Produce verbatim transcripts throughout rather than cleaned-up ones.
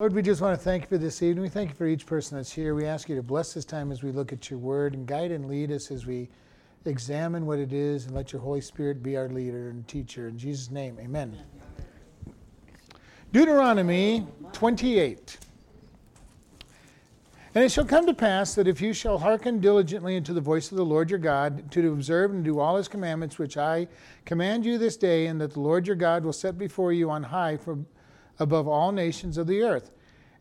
Lord, we just want to thank you for this evening. We thank you for each person that's here. We ask you to bless this time as we look at your word, and guide and lead us as we examine what it is, and let your Holy Spirit be our leader and teacher. In Jesus' name, amen. Deuteronomy twenty-eight. And it shall come to pass that if you shall hearken diligently unto the voice of the Lord your God, to observe and do all his commandments which I command you this day, and that the Lord your God will set before you on high from above all nations of the earth.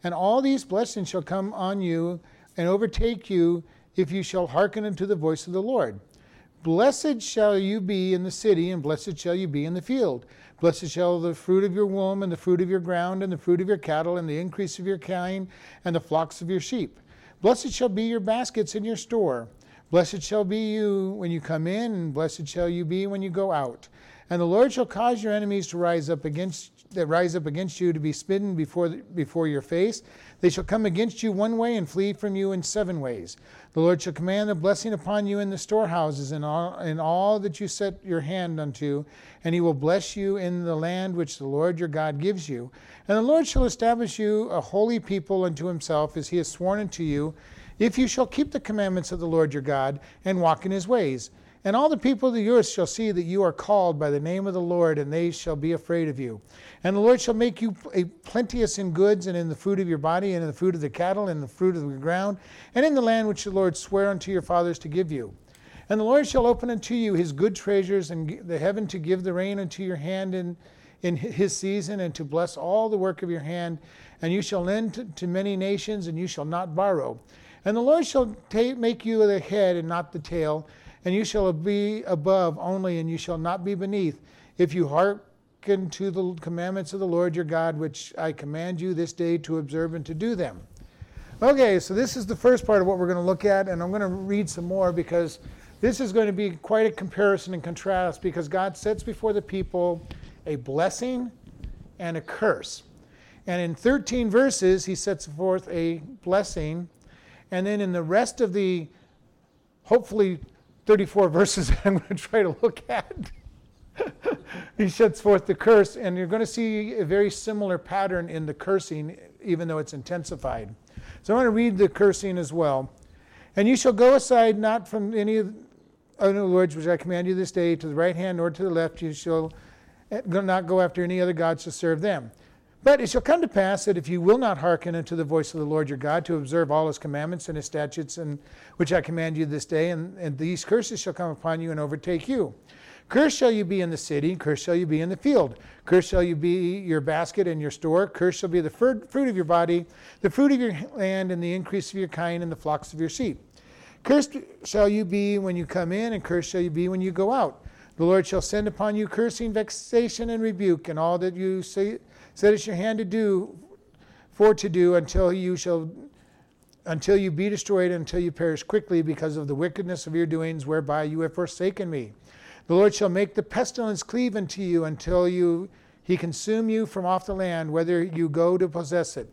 And all these blessings shall come on you and overtake you if you shall hearken unto the voice of the Lord. Blessed shall you be in the city, and blessed shall you be in the field. Blessed shall the fruit of your womb, and the fruit of your ground, and the fruit of your cattle, and the increase of your kine, and the flocks of your sheep. Blessed shall be your baskets and your store. Blessed shall be you when you come in, and blessed shall you be when you go out. And the Lord shall cause your enemies to rise up against that rise up against you to be smitten before the, before your face. They shall come against you one way and flee from you in seven ways. The Lord shall command a blessing upon you in the storehouses and all, in all that you set your hand unto, and he will bless you in the land which the Lord your God gives you. And the Lord shall establish you a holy people unto himself, as he has sworn unto you, if you shall keep the commandments of the Lord your God and walk in his ways. And all the people of the earth shall see that you are called by the name of the Lord, and they shall be afraid of you. And the Lord shall make you a plenteous in goods, and in the fruit of your body, and in the fruit of the cattle, and in the fruit of the ground, and in the land which the Lord sware unto your fathers to give you. And the Lord shall open unto you his good treasures, and the heaven to give the rain unto your hand in, in his season, and to bless all the work of your hand. And you shall lend to, to many nations, and you shall not borrow. And the Lord shall ta- make you the head and not the tail, and you shall be above only, and you shall not be beneath, if you hearken to the commandments of the Lord your God, which I command you this day to observe and to do them. Okay, so this is the first part of what we're going to look at, and I'm going to read some more, because this is going to be quite a comparison and contrast, because God sets before the people a blessing and a curse. And in thirteen verses, he sets forth a blessing, and then in the rest of the, hopefully, thirty-four verses that I'm going to try to look at. He sets forth the curse, and you're going to see a very similar pattern in the cursing, even though it's intensified. So I want to read the cursing as well. And you shall go aside not from any of the Lord's which I command you this day, to the right hand or to the left. You shall not go after any other gods to serve them. But it shall come to pass that if you will not hearken unto the voice of the Lord your God, to observe all his commandments and his statutes, and which I command you this day, and, and these curses shall come upon you and overtake you. Cursed shall you be in the city, cursed shall you be in the field. Cursed shall you be your basket and your store. Cursed shall be the fruit of your body, the fruit of your land, and the increase of your kind, and the flocks of your sheep. Cursed shall you be when you come in, and cursed shall you be when you go out. The Lord shall send upon you cursing, vexation, and rebuke, and all that you say... Set it your hand to do, for to do, until you shall, until you be destroyed, until you perish quickly, because of the wickedness of your doings, whereby you have forsaken me. The Lord shall make the pestilence cleave unto you, until you he consume you from off the land, whether you go to possess it.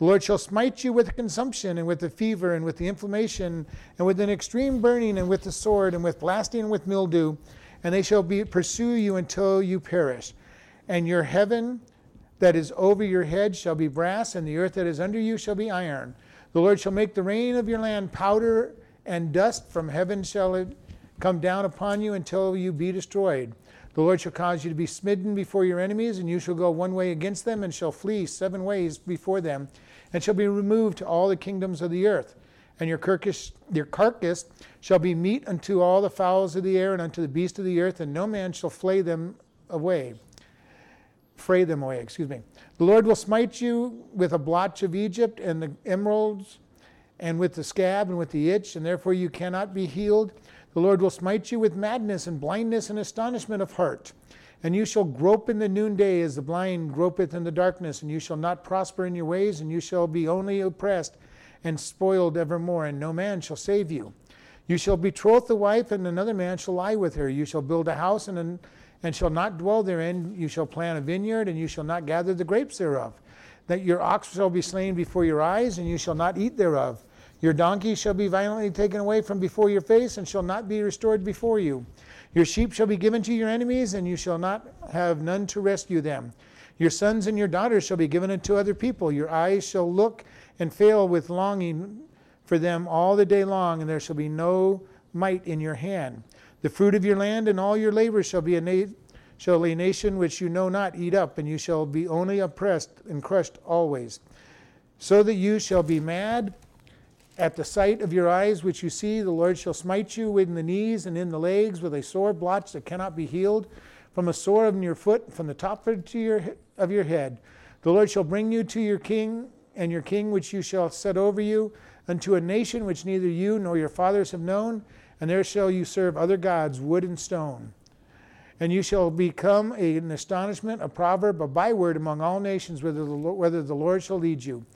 The Lord shall smite you with consumption, and with the fever, and with the inflammation, and with an extreme burning, and with the sword, and with blasting, and with mildew, and they shall be, pursue you until you perish. And your heaven that is over your head shall be brass, and the earth that is under you shall be iron. The Lord shall make the rain of your land powder, and dust from heaven shall it come down upon you until you be destroyed. The Lord shall cause you to be smitten before your enemies, and you shall go one way against them, and shall flee seven ways before them, and shall be removed to all the kingdoms of the earth. And your carcass, your carcass shall be meat unto all the fowls of the air, and unto the beasts of the earth, and no man shall flay them away. Fray them away, excuse me. The Lord will smite you with a blotch of Egypt, and the emeralds, and with the scab, and with the itch, and therefore you cannot be healed. The Lord will smite you with madness, and blindness, and astonishment of heart. And you shall grope in the noonday, as the blind gropeth in the darkness, and you shall not prosper in your ways, and you shall be only oppressed, and spoiled evermore, and no man shall save you. You shall betroth the wife, and another man shall lie with her. You shall build a house, and an and shall not dwell therein. You shall plant a vineyard, and you shall not gather the grapes thereof. That your ox shall be slain before your eyes, and you shall not eat thereof. Your donkey shall be violently taken away from before your face, and shall not be restored before you. Your sheep shall be given to your enemies, and you shall not have none to rescue them. Your sons and your daughters shall be given unto other people. Your eyes shall look and fail with longing for them all the day long, and there shall be no might in your hand. The fruit of your land and all your labor shall be a na- shall a nation which you know not eat up, and you shall be only oppressed and crushed always. So that you shall be mad at the sight of your eyes which you see. The Lord shall smite you in the knees and in the legs with a sore blotch that cannot be healed, from a sore of your foot, from the top to your, of your head. The Lord shall bring you to your king, and your king which you shall set over you, unto a nation which neither you nor your fathers have known, and there shall you serve other gods, wood and stone. And you shall become a, an astonishment, a proverb, a byword among all nations, whether the, whether the Lord shall lead you.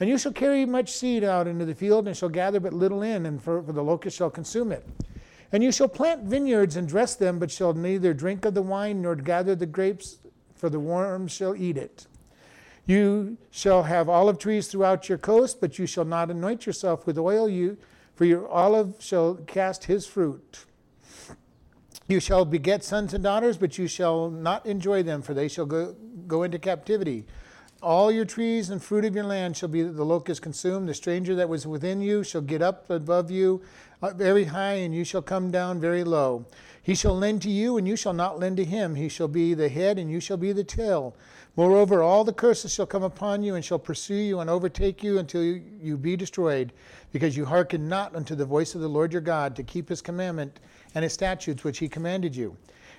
And you shall carry much seed out into the field, and shall gather but little in, and for, for the locust shall consume it. And you shall plant vineyards and dress them, but shall neither drink of the wine nor gather the grapes, for the worms shall eat it. You shall have olive trees throughout your coast, but you shall not anoint yourself with oil, you, for your olive shall cast his fruit. You shall beget sons and daughters, but you shall not enjoy them, for they shall go, go into captivity. All your trees and fruit of your land shall be the locust consumed. The stranger that was within you shall get up above you very high, and you shall come down very low. He shall lend to you, and you shall not lend to him. He shall be the head, and you shall be the tail. Moreover, all the curses shall come upon you, and shall pursue you and overtake you until you be destroyed, because you hearken not unto the voice of the Lord your God, to keep his commandment and his statutes which he commanded you.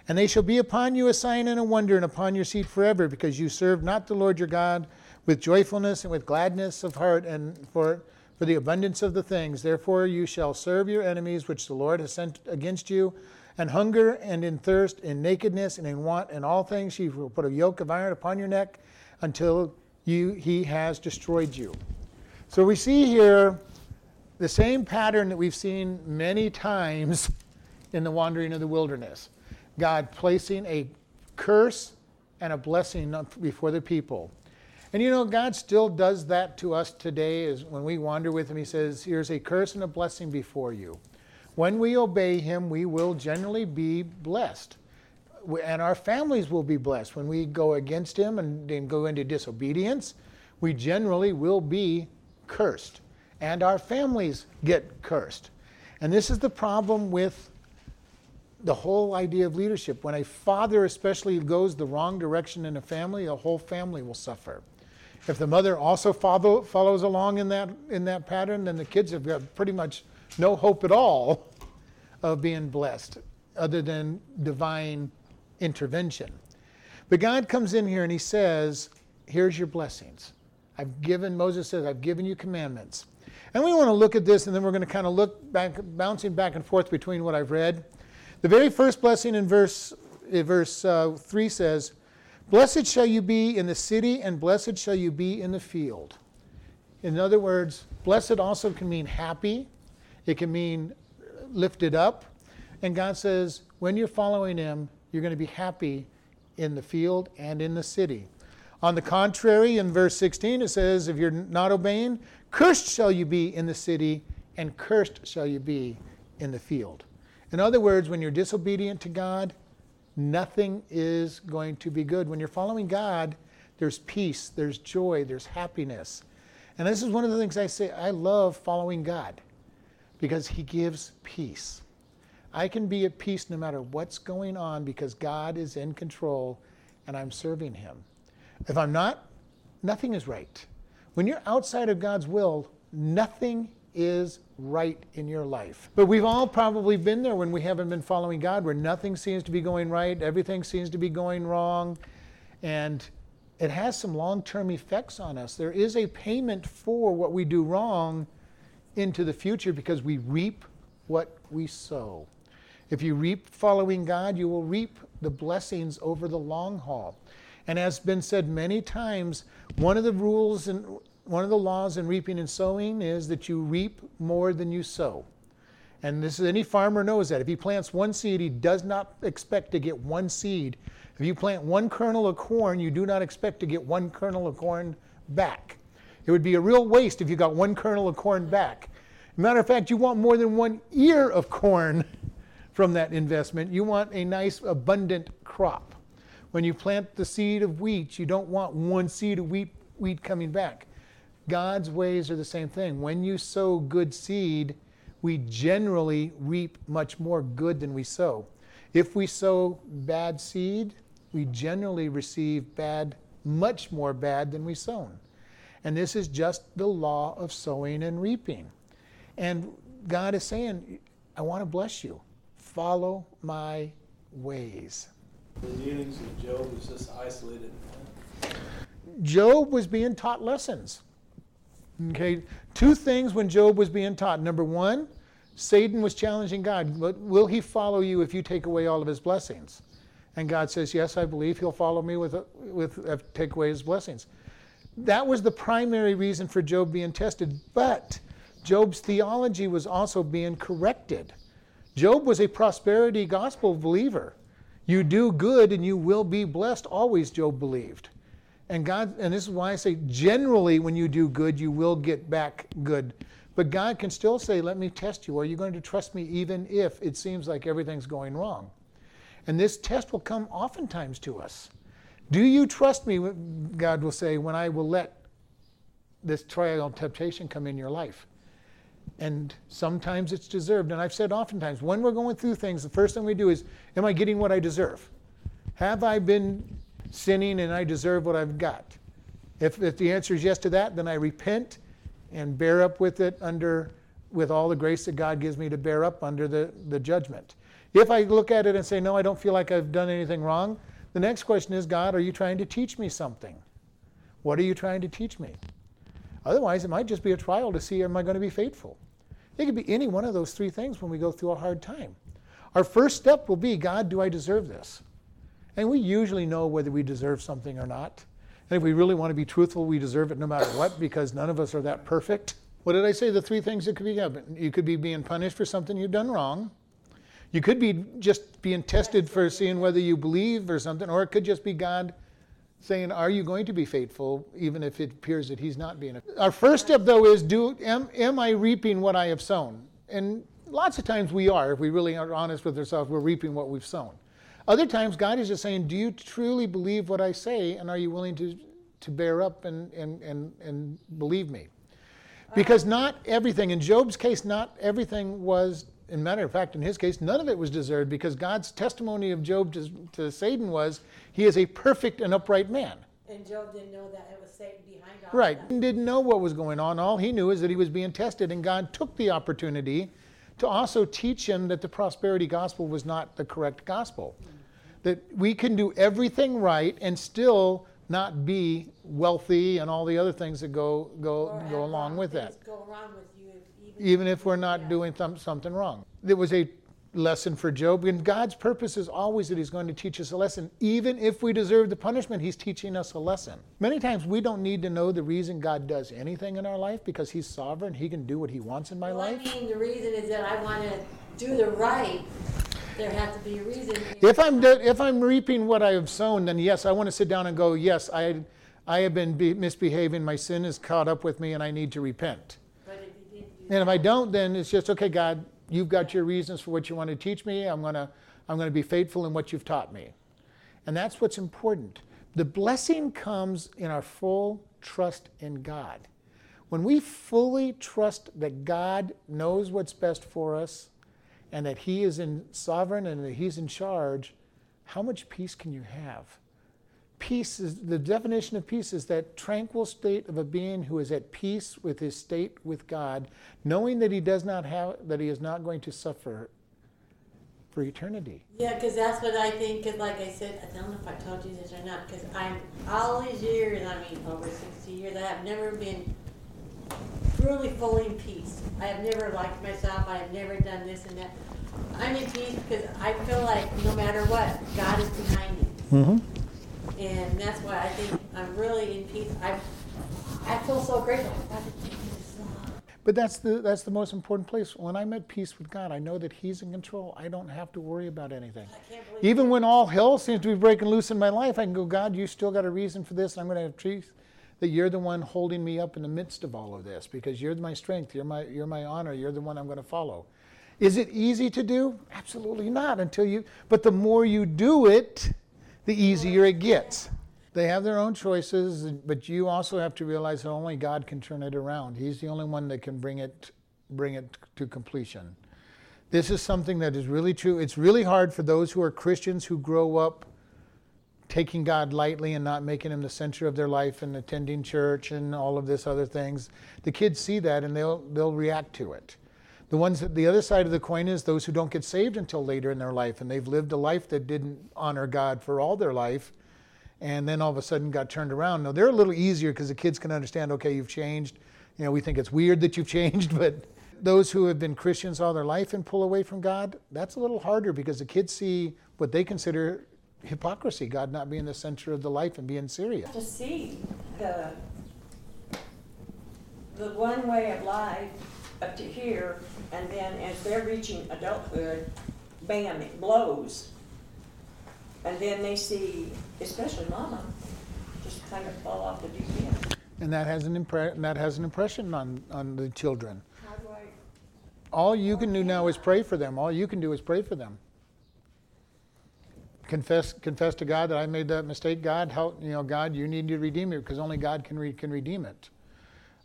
And they shall be upon you a sign and a wonder, and upon your seed forever, because you served not the Lord your God with joyfulness and with gladness of heart, and for, for the abundance of the things. Therefore you shall serve your enemies which the Lord has sent against you, and hunger and in thirst, in nakedness and in want, and all things he will put a yoke of iron upon your neck until you he has destroyed you. So we see here the same pattern that we've seen many times in the wandering of the wilderness. God placing a curse and a blessing before the people. And you know, God still does that to us today. Is when we wander with him, he says, here's a curse and a blessing before you. When we obey him, we will generally be blessed. And our families will be blessed. When we go against him and, and go into disobedience, we generally will be cursed. And our families get cursed. And this is the problem with the whole idea of leadership. When a father especially goes the wrong direction in a family, the whole family will suffer. If the mother also follow, follows along in that in that pattern, then the kids have got pretty much no hope at all of being blessed, other than divine intervention. But God comes in here and he says, here's your blessings. I've given, Moses says, I've given you commandments. And we want to look at this, and then we're going to kind of look back, bouncing back and forth between what I've read. The very first blessing in verse in verse uh, three says, blessed shall you be in the city, and blessed shall you be in the field. In other words, blessed also can mean happy. It can mean lifted up. And God says, when you're following him, you're going to be happy in the field and in the city. On the contrary, in verse sixteen, it says, if you're not obeying, cursed shall you be in the city, and cursed shall you be in the field. In other words, when you're disobedient to God, nothing is going to be good. When you're following God, there's peace, there's joy, there's happiness. And this is one of the things I say, I love following God because he gives peace. I can be at peace no matter what's going on because God is in control and I'm serving him. If I'm not, nothing is right. When you're outside of God's will, nothing is right in your life. But we've all probably been there when we haven't been following God, where nothing seems to be going right, everything seems to be going wrong, and it has some long-term effects on us. There is a payment for what we do wrong into the future because we reap what we sow. If you reap following God, you will reap the blessings over the long haul. And as been said many times, one of the rules and one of the laws in reaping and sowing is that you reap more than you sow. And this is, any farmer knows that. If he plants one seed, he does not expect to get one seed. If you plant one kernel of corn, you do not expect to get one kernel of corn back. It would be a real waste if you got one kernel of corn back. Matter of fact, you want more than one ear of corn from that investment. You want a nice, abundant crop. When you plant the seed of wheat, you don't want one seed of wheat, wheat coming back. God's ways are the same thing. When you sow good seed, we generally reap much more good than we sow. If we sow bad seed, we generally receive bad, much more bad than we sown. And this is just the law of sowing and reaping. And God is saying, I want to bless you. Follow my ways. The dealings of Job was just isolated. Job was being taught lessons. Okay, two things when Job was being taught. Number one, Satan was challenging God. Will he follow you if you take away all of his blessings? And God says, yes, I believe he'll follow me with, with uh, take away his blessings. That was the primary reason for Job being tested. But Job's theology was also being corrected. Job was a prosperity gospel believer. You do good and you will be blessed, always Job believed. And God, and this is why I say generally when you do good, you will get back good. But God can still say, let me test you. Are you going to trust me even if it seems like everything's going wrong? And this test will come oftentimes to us. Do you trust me, God will say, when I will let this trial and temptation come in your life? And sometimes it's deserved. And I've said oftentimes, when we're going through things, the first thing we do is, am I getting what I deserve? Have I been sinning and I deserve what I've got? If, if the answer is yes to that, then I repent and bear up with it under, with all the grace that God gives me to bear up under the, the judgment. If I look at it and say, no, I don't feel like I've done anything wrong, the next question is, God, are you trying to teach me something? What are you trying to teach me? Otherwise, it might just be a trial to see, am I going to be faithful? It could be any one of those three things when we go through a hard time. Our first step will be, God, do I deserve this? And we usually know whether we deserve something or not. And if we really want to be truthful, we deserve it no matter what, because none of us are that perfect. What did I say? The three things that could be happening. You could be being punished for something you've done wrong. You could be just being tested for seeing whether you believe or something, or it could just be God saying, are you going to be faithful, even if it appears that he's not being? Our first step, though, is do am, am I reaping what I have sown? And lots of times we are. If we really are honest with ourselves, we're reaping what we've sown. Other times, God is just saying, do you truly believe what I say, and are you willing to, to bear up and, and, and, and believe me? Because not everything, in Job's case, not everything was, as a matter of fact, in his case, none of it was deserved, because God's testimony of Job to, to Satan was, he is a perfect and upright man. And Job didn't know that it was Satan behind all right. That. He didn't know what was going on. All he knew is that he was being tested, and God took the opportunity to also teach him that the prosperity gospel was not the correct gospel. Mm-hmm. That we can do everything right and still not be wealthy and all the other things that go go or go along with that. Go wrong with you if, even, even if we're not yeah. doing th- something wrong. There was a lesson for Job, and God's purpose is always that he's going to teach us a lesson. Even if we deserve the punishment, he's teaching us a lesson. Many times we don't need to know the reason God does anything in our life, because he's sovereign. He can do what he wants in my well, life. I mean, the reason is that I want to do the right. There has to be a reason. If I'm de- if I'm reaping what I have sown, then yes, I want to sit down and go, yes, I I have been be- misbehaving. My sin is caught up with me, and I need to repent. But if you didn't do that, and if I don't, then it's just, okay, God, you've got your reasons for what you want to teach me. I'm gonna I'm gonna be faithful in what you've taught me, and that's what's important. The blessing comes in our full trust in God. When we fully trust that God knows what's best for us, and that he is in sovereign and that he's in charge, how much peace can you have? Peace is, the definition of peace is that tranquil state of a being who is at peace with his state with God, knowing that he does not have, that he is not going to suffer for eternity. Yeah, because that's what I think, because like I said, I don't know if I told you this or not, because I'm all these years, I mean over sixty years, I have never been truly full in peace. I have never liked myself. I have never done this and that. I'm in peace because I feel like no matter what, God is behind me. Mm-hmm. And that's why I think I'm really in peace. I I feel so grateful. But that's the that's the most important place. When I'm at peace with God, I know that he's in control. I don't have to worry about anything. I can't believe Even that. When all hell seems to be breaking loose in my life, I can go, God, you still got a reason for this, and I'm going to have peace. That you're the one holding me up in the midst of all of this, because you're my strength, you're my you're my honor, you're the one I'm going to follow. Is it easy to do? Absolutely not. Until you, but the more you do it, the easier it gets. They have their own choices, but you also have to realize that only God can turn it around. He's the only one that can bring it, bring it to completion. This is something that is really true. It's really hard for those who are Christians who grow up taking God lightly and not making him the center of their life and attending church and all of this other things. The kids see that and they'll they'll react to it. The ones that, the other side of the coin is those who don't get saved until later in their life, and they've lived a life that didn't honor God for all their life, and then all of a sudden got turned around. Now they're a little easier because the kids can understand, okay, you've changed. You know, we think it's weird that you've changed, but those who have been Christians all their life and pull away from God, that's a little harder because the kids see what they consider hypocrisy, God not being the center of the life and being serious. To see the the one way of life up to here, and then as they're reaching adulthood, bam, it blows. And then they see, especially Mama, just kind of fall off the deep end. And that has an impre- that has an impression on, on the children. How do I... All you can do now is pray for them. All you can do is pray for them. Confess, confess to God that I made that mistake. God, help, you know, God, you need to redeem it because only God can re- can redeem it.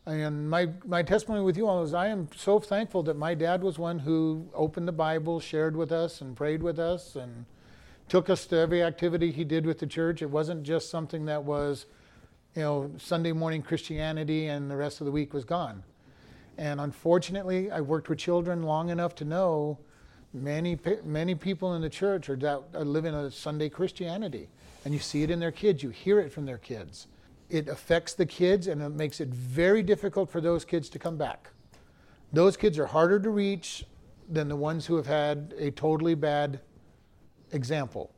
And my, my testimony with you all is I am so thankful that my dad was one who opened the Bible, shared with us, and prayed with us, and took us to every activity he did with the church. It wasn't just something that was, you know, Sunday morning Christianity and the rest of the week was gone. And unfortunately, I worked with children long enough to know Many many people in the church are, doubt, are living a Sunday Christianity, and you see it in their kids. You hear it from their kids. It affects the kids, and it makes it very difficult for those kids to come back. Those kids are harder to reach than the ones who have had a totally bad example.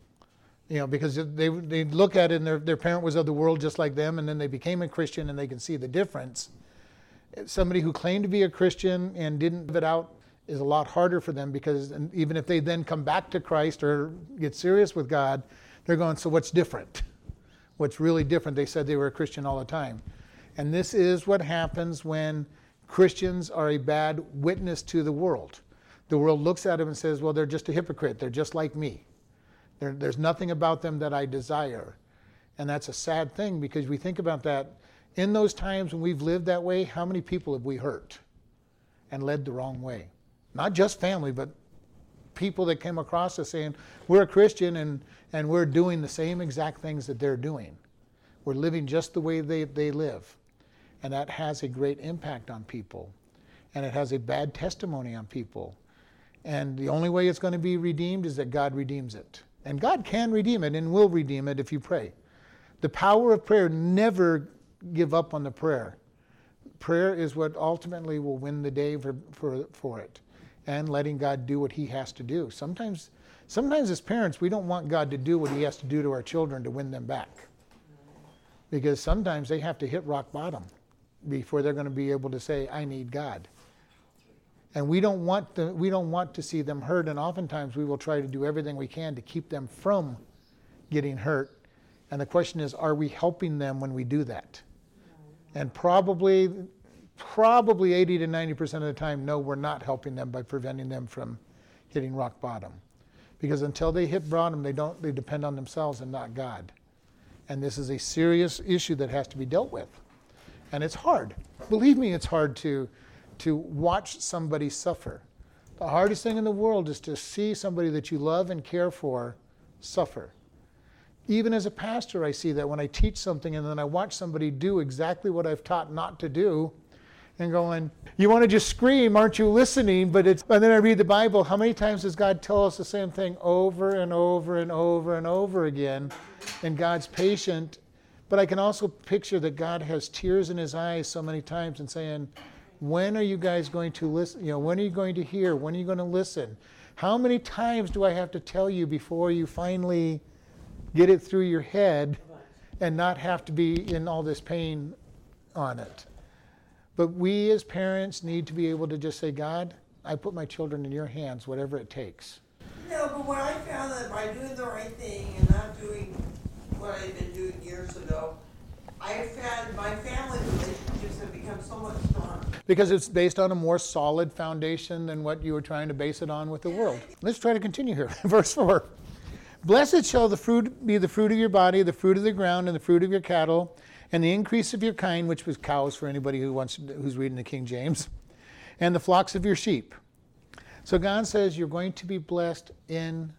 You know, because they they look at it, and their, their parent was of the world just like them, and then they became a Christian, and they can see the difference. Somebody who claimed to be a Christian and didn't live it out is a lot harder for them because even if they then come back to Christ or get serious with God, they're going, so what's different? What's really different? They said they were a Christian all the time. And this is what happens when Christians are a bad witness to the world. The world looks at them and says, well, they're just a hypocrite. They're just like me. There, there's nothing about them that I desire. And that's a sad thing because we think about that. In those times when we've lived that way, how many people have we hurt and led the wrong way? Not just family, but people that came across us saying, we're a Christian and, and we're doing the same exact things that they're doing. We're living just the way they, they live. And that has a great impact on people. And it has a bad testimony on people. And the only way it's going to be redeemed is that God redeems it. And God can redeem it and will redeem it if you pray. The power of prayer, never give up on the prayer. Prayer is what ultimately will win the day for, for, for it. And letting God do what he has to do. Sometimes, sometimes as parents, we don't want God to do what he has to do to our children to win them back. Because sometimes they have to hit rock bottom before they're going to be able to say, I need God. And we don't want to, we don't want to see them hurt, and oftentimes we will try to do everything we can to keep them from getting hurt. And the question is, are we helping them when we do that? And probably... Probably eighty to ninety percent of the time, no, we're not helping them by preventing them from hitting rock bottom. Because until they hit bottom, they don't, they depend on themselves and not God. And this is a serious issue that has to be dealt with. And it's hard. Believe me, it's hard to, to watch somebody suffer. The hardest thing in the world is to see somebody that you love and care for suffer. Even as a pastor, I see that when I teach something and then I watch somebody do exactly what I've taught not to do, and going, you want to just scream, aren't you listening? But it's, and then I read the Bible. How many times does God tell us the same thing over and over and over and over again? And God's patient. But I can also picture that God has tears in his eyes so many times and saying, when are you guys going to listen? You know, when are you going to hear? When are you going to listen? How many times do I have to tell you before you finally get it through your head and not have to be in all this pain on it? But we as parents need to be able to just say, God, I put my children in your hands, whatever it takes. No, but what I found that by doing the right thing and not doing what I've been doing years ago, I have found my family relationships have become so much stronger. Because it's based on a more solid foundation than what you were trying to base it on with the world. Let's try to continue here. Verse four. Blessed shall the fruit be the fruit of your body, the fruit of the ground, and the fruit of your cattle, and the increase of your kind, which was cows for anybody who wants who's reading the King James, and the flocks of your sheep. So God says you're going to be blessed in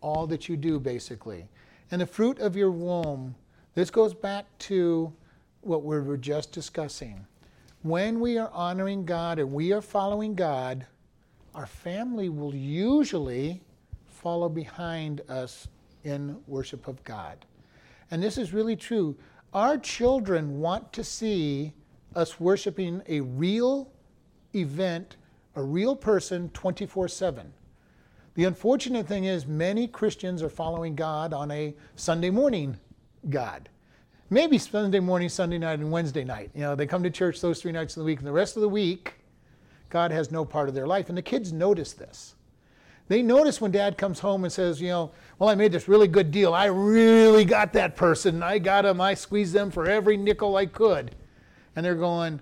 all that you do, basically. And the fruit of your womb, this goes back to what we were just discussing. When we are honoring God and we are following God, our family will usually follow behind us in worship of God. And this is really true. Our children want to see us worshiping a real event, a real person twenty-four seven. The unfortunate thing is many Christians are following God on a Sunday morning God. Maybe Sunday morning, Sunday night, and Wednesday night. You know, they come to church those three nights of the week, and the rest of the week, God has no part of their life. And the kids notice this. They notice when Dad comes home and says, you know, well, I made this really good deal. I really got that person. I got them. I squeezed them for every nickel I could. And they're going,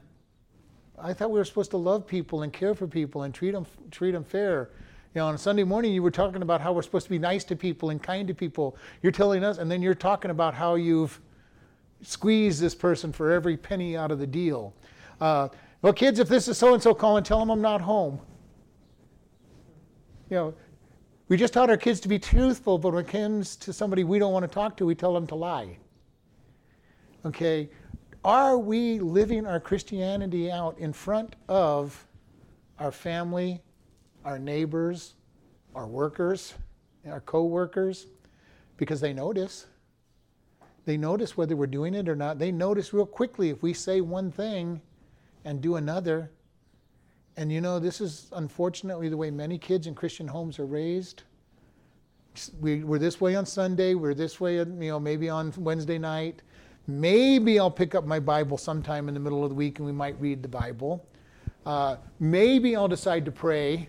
I thought we were supposed to love people and care for people and treat them, treat them fair. You know, on a Sunday morning, you were talking about how we're supposed to be nice to people and kind to people. You're telling us, and then you're talking about how you've squeezed this person for every penny out of the deal. Uh, well, kids, if this is so-and-so calling, tell them I'm not home. You know, we just taught our kids to be truthful, but when it comes to somebody we don't want to talk to, we tell them to lie. Okay, are we living our Christianity out in front of our family, our neighbors, our workers, our co-workers? Because they notice. They notice whether we're doing it or not. They notice real quickly if we say one thing and do another. And you know, this is unfortunately the way many kids in Christian homes are raised. We, we're this way on Sunday, we're this way, you know, maybe on Wednesday night. Maybe I'll pick up my Bible sometime in the middle of the week and we might read the Bible. Uh, maybe I'll decide to pray.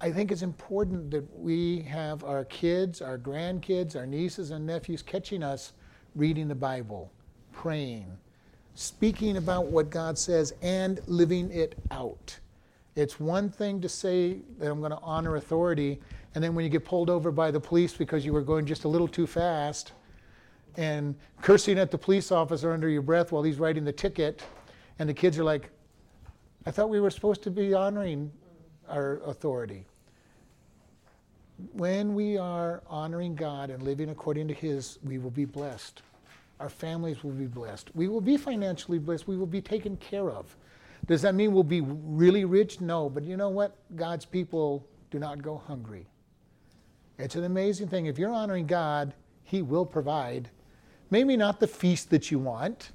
I think it's important that we have our kids, our grandkids, our nieces and nephews catching us reading the Bible, praying, speaking about what God says and living it out. It's one thing to say that I'm going to honor authority, and then when you get pulled over by the police because you were going just a little too fast and cursing at the police officer under your breath while he's writing the ticket, and the kids are like, I thought we were supposed to be honoring our authority. When we are honoring God and living according to His, we will be blessed. Our families will be blessed. We will be financially blessed. We will be taken care of. Does that mean we'll be really rich? No, but you know what? God's people do not go hungry. It's an amazing thing. If you're honoring God, He will provide. Maybe not the feast that you want.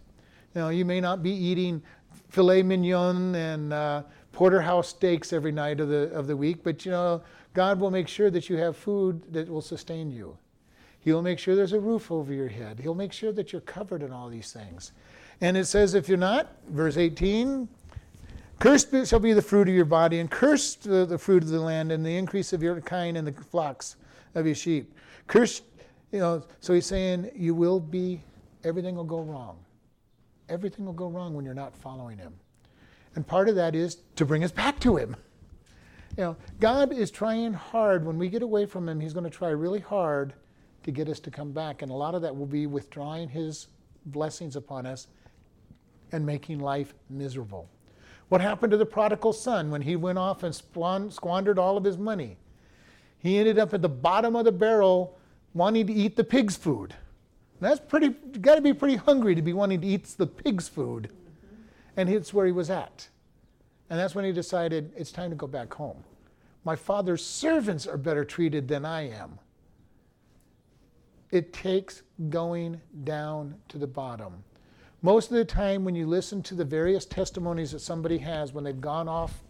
You know, you may not be eating filet mignon and uh, porterhouse steaks every night of the of the week, but you know, God will make sure that you have food that will sustain you. He'll make sure there's a roof over your head. He'll make sure that you're covered in all these things. And it says if you're not, verse eighteen, cursed shall be the fruit of your body, and cursed the, the fruit of the land, and the increase of your kind, and the flocks of your sheep. Cursed, you know, so he's saying you will be, everything will go wrong. Everything will go wrong when you're not following Him. And part of that is to bring us back to Him. You know, God is trying hard. When we get away from Him, He's going to try really hard to get us to come back. And a lot of that will be withdrawing His blessings upon us and making life miserable. What happened to the prodigal son when he went off and squandered all of his money? He ended up at the bottom of the barrel wanting to eat the pig's food. That's pretty, you got to be pretty hungry to be wanting to eat the pig's food. And it's where he was at. And that's when he decided, it's time to go back home. My father's servants are better treated than I am. It takes going down to the bottom. Most of the time when you listen to the various testimonies that somebody has when they've gone off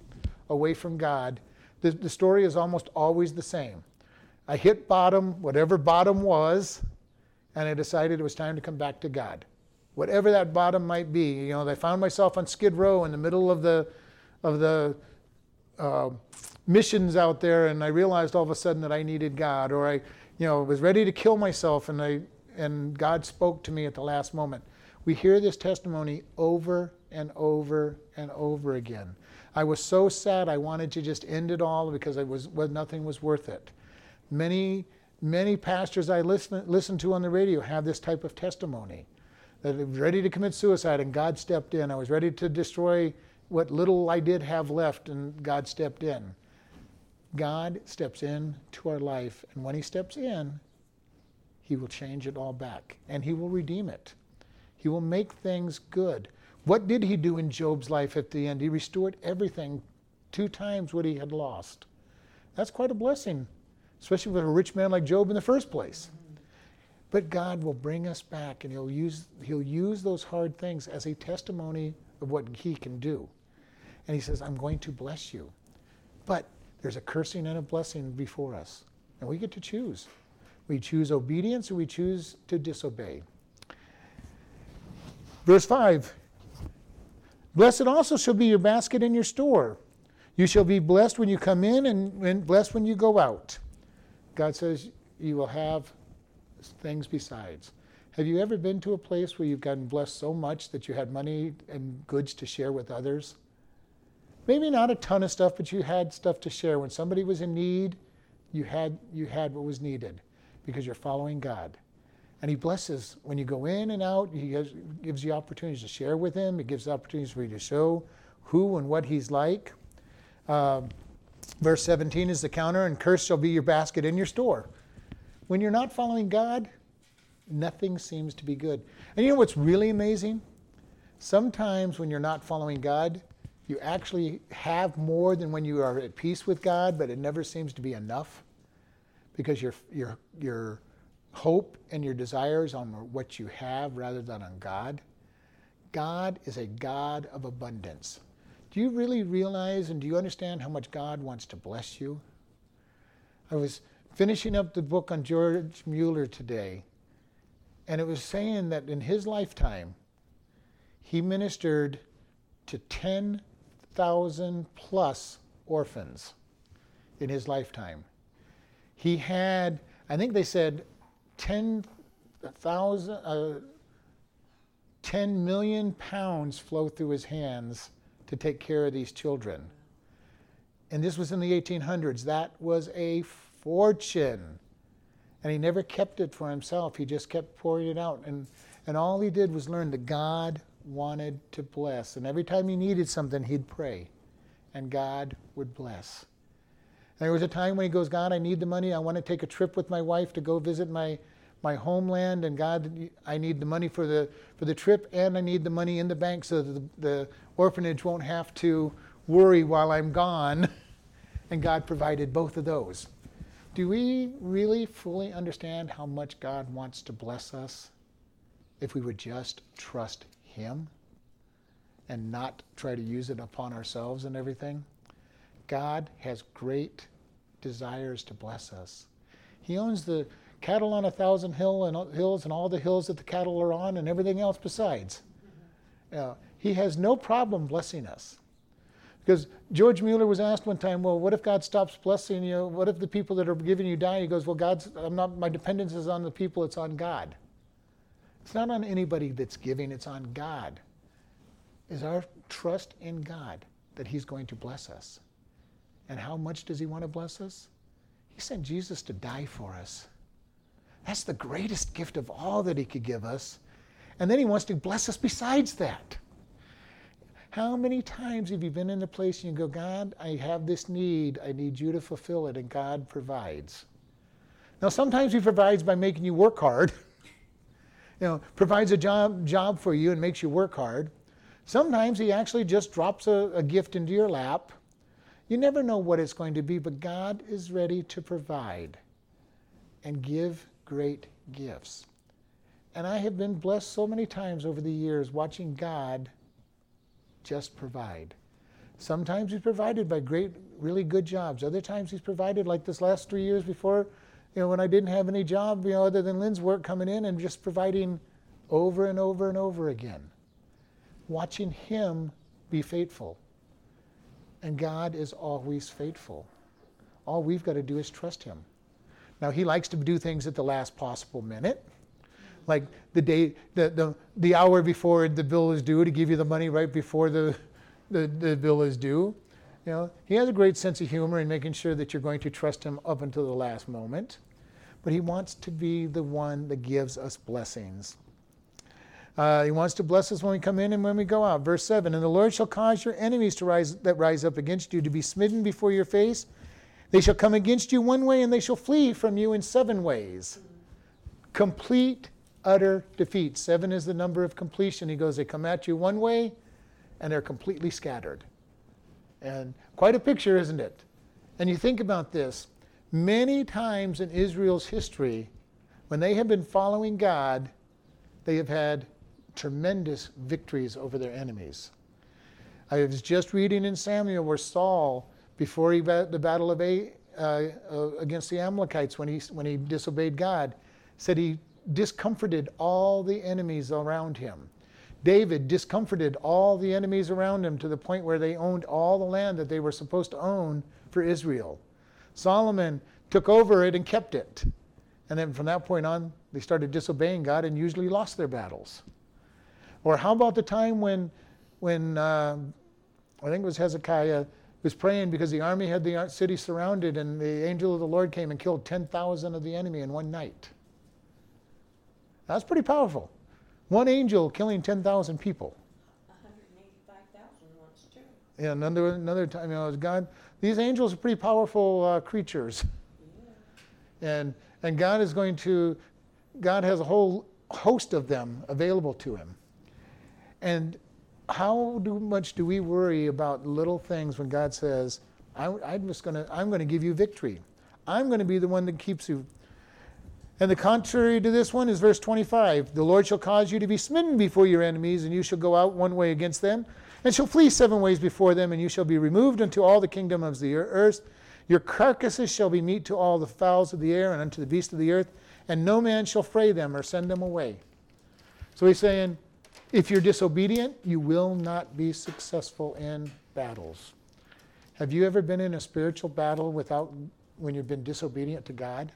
away from God, the, the story is almost always the same. I hit bottom, whatever bottom was, and I decided it was time to come back to God. Whatever that bottom might be, you know, I found myself on Skid Row in the middle of the, of the uh, missions out there, and I realized all of a sudden that I needed God, or I You know, I was ready to kill myself, and I and God spoke to me at the last moment. We hear this testimony over and over and over again. I was so sad I wanted to just end it all because I was well, nothing was worth it. Many, many pastors I listen, listen to on the radio have this type of testimony, that I was ready to commit suicide and God stepped in. I was ready to destroy what little I did have left and God stepped in. God steps in to our life, and when he steps in, he will change it all back and he will redeem it. He will make things good. What did he do in Job's life at the end? He restored everything, two times what he had lost. That's quite a blessing, especially with a rich man like Job in the first place. But God will bring us back, and he'll use, he'll use those hard things as a testimony of what he can do. And he says, I'm going to bless you. But there's a cursing and a blessing before us, and we get to choose. We choose obedience, or we choose to disobey. Verse five, blessed also shall be your basket and your store. You shall be blessed when you come in and, and blessed when you go out. God says you will have things besides. Have you ever been to a place where you've gotten blessed so much that you had money and goods to share with others? Maybe not a ton of stuff, but you had stuff to share. When somebody was in need, you had you had what was needed because you're following God. And he blesses when you go in and out. He gives, gives you opportunities to share with him. He gives opportunities for you to show who and what he's like. Uh, verse seventeen is the counter, and cursed shall be your basket and your store. When you're not following God, nothing seems to be good. And you know what's really amazing? Sometimes when you're not following God, you actually have more than when you are at peace with God, but it never seems to be enough because your your your hope and your desires on what you have rather than on God. God is a God of abundance. Do you really realize and do you understand how much God wants to bless you? I was finishing up the book on George Mueller today, and it was saying that in his lifetime, he ministered to ten thousand plus orphans in his lifetime. He had, I think they said, ten thousand, uh, ten million pounds flow through his hands to take care of these children. And this was in the eighteen hundreds. That was a fortune. And he never kept it for himself. He just kept pouring it out. And, and all he did was learn that God wanted to bless. And every time he needed something, he'd pray. And God would bless. And there was a time when he goes, God, I need the money. I want to take a trip with my wife to go visit my, my homeland. And God, I need the money for the, for the trip. And I need the money in the bank so that the, the orphanage won't have to worry while I'm gone. And God provided both of those. Do we really fully understand how much God wants to bless us if we would just trust him and not try to use it upon ourselves and everything? God has great desires to bless us. He owns the cattle on a thousand hill and hills and all the hills that the cattle are on and everything else besides. Uh, he has no problem blessing us. Because George Mueller was asked one time, well, what if God stops blessing you? What if the people that are giving you die? He goes, well, God's, I'm not, my dependence is on the people, it's on God. It's not on anybody that's giving, it's on God. Is our trust in God that he's going to bless us? And how much does he want to bless us? He sent Jesus to die for us. That's the greatest gift of all that he could give us. And then he wants to bless us besides that. How many times have you been in a place and you go, God, I have this need. I need you to fulfill it, and God provides. Now, sometimes he provides by making you work hard. You know, provides a job job for you and makes you work hard. Sometimes he actually just drops a, a gift into your lap. You never know what it's going to be, but God is ready to provide and give great gifts. And I have been blessed so many times over the years watching God just provide. Sometimes he's provided by great, really good jobs. Other times he's provided like this last three years before, you know, when I didn't have any job, you know, other than Lynn's work coming in and just providing over and over and over again. Watching him be faithful. And God is always faithful. All we've got to do is trust him. Now, he likes to do things at the last possible minute. Like the day, the, the the hour before the bill is due, to give you the money right before the the, the bill is due. You know, he has a great sense of humor in making sure that you're going to trust him up until the last moment, but he wants to be the one that gives us blessings. Uh, he wants to bless us when we come in and when we go out. Verse seven, and the Lord shall cause your enemies to rise that rise up against you to be smitten before your face. They shall come against you one way, and they shall flee from you in seven ways. Complete, utter defeat. Seven is the number of completion. He goes, they come at you one way, and they're completely scattered. And quite a picture, isn't it? And you think about this. Many times in Israel's history, when they have been following God, they have had tremendous victories over their enemies. I was just reading in Samuel where Saul, before he bat- the battle of A- uh, uh, against the Amalekites, when he when he disobeyed God, said he discomforted all the enemies around him. David discomforted all the enemies around him to the point where they owned all the land that they were supposed to own for Israel. Solomon took over it and kept it. And then from that point on, they started disobeying God and usually lost their battles. Or how about the time when, when uh, I think it was Hezekiah, was praying because the army had the city surrounded, and the angel of the Lord came and killed ten thousand of the enemy in one night. That's pretty powerful. One angel killing ten thousand people. one hundred eighty-five thousand once too. Yeah, another, another time, you know, it was God. These angels are pretty powerful uh, creatures. Yeah. And and God is going to, God has a whole host of them available to him. And how do, much do we worry about little things when God says, I, I'm just going to, I'm going to give you victory. I'm going to be the one that keeps you. And the contrary to this one is verse twenty-five. The Lord shall cause you to be smitten before your enemies, and you shall go out one way against them, and shall flee seven ways before them, and you shall be removed unto all the kingdom of the earth. Your carcasses shall be meat to all the fowls of the air and unto the beasts of the earth, and no man shall fray them or send them away. So he's saying, if you're disobedient, you will not be successful in battles. Have you ever been in a spiritual battle without when you've been disobedient to God?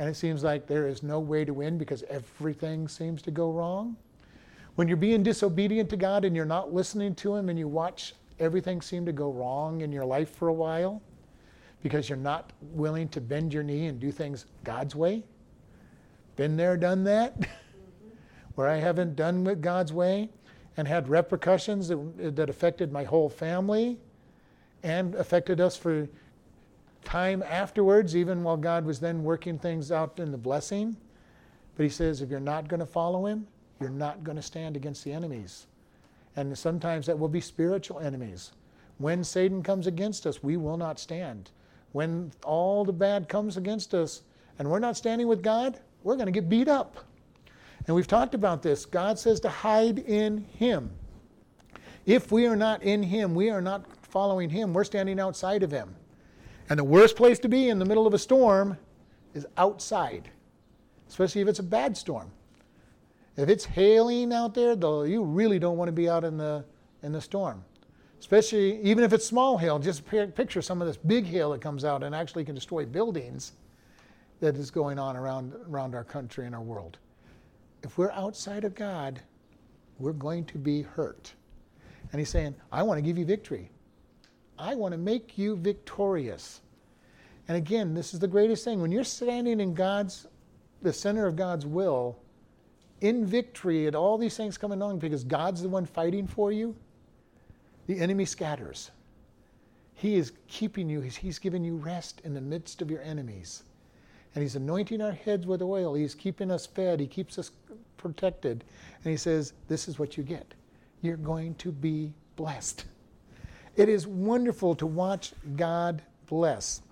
And it seems like there is no way to win because everything seems to go wrong. When you're being disobedient to God and you're not listening to him and you watch everything seem to go wrong in your life for a while because you're not willing to bend your knee and do things God's way. Been there, done that. Where I haven't done with God's way and had repercussions that, that affected my whole family and affected us for time afterwards, even while God was then working things out in the blessing. But he says, if you're not going to follow him, you're not going to stand against the enemies. And sometimes that will be spiritual enemies. When Satan comes against us, we will not stand. When all the bad comes against us and we're not standing with God, we're going to get beat up. And we've talked about this. God says to hide in him. If we are not in him, we are not following him. We're standing outside of him. And the worst place to be in the middle of a storm is outside, especially if it's a bad storm. If it's hailing out there, though, you really don't want to be out in the in the storm, especially even if it's small hail. Just picture some of this big hail that comes out and actually can destroy buildings that is going on around around our country and our world. If we're outside of God, we're going to be hurt. And he's saying, I want to give you victory. I want to make you victorious. And again, this is the greatest thing. When you're standing in God's, the center of God's will, in victory at all these things coming along, because God's the one fighting for you, the enemy scatters. He is keeping you. He's giving you rest in the midst of your enemies. And he's anointing our heads with oil. He's keeping us fed. He keeps us protected. And he says, this is what you get. You're going to be blessed. It is wonderful to watch God bless.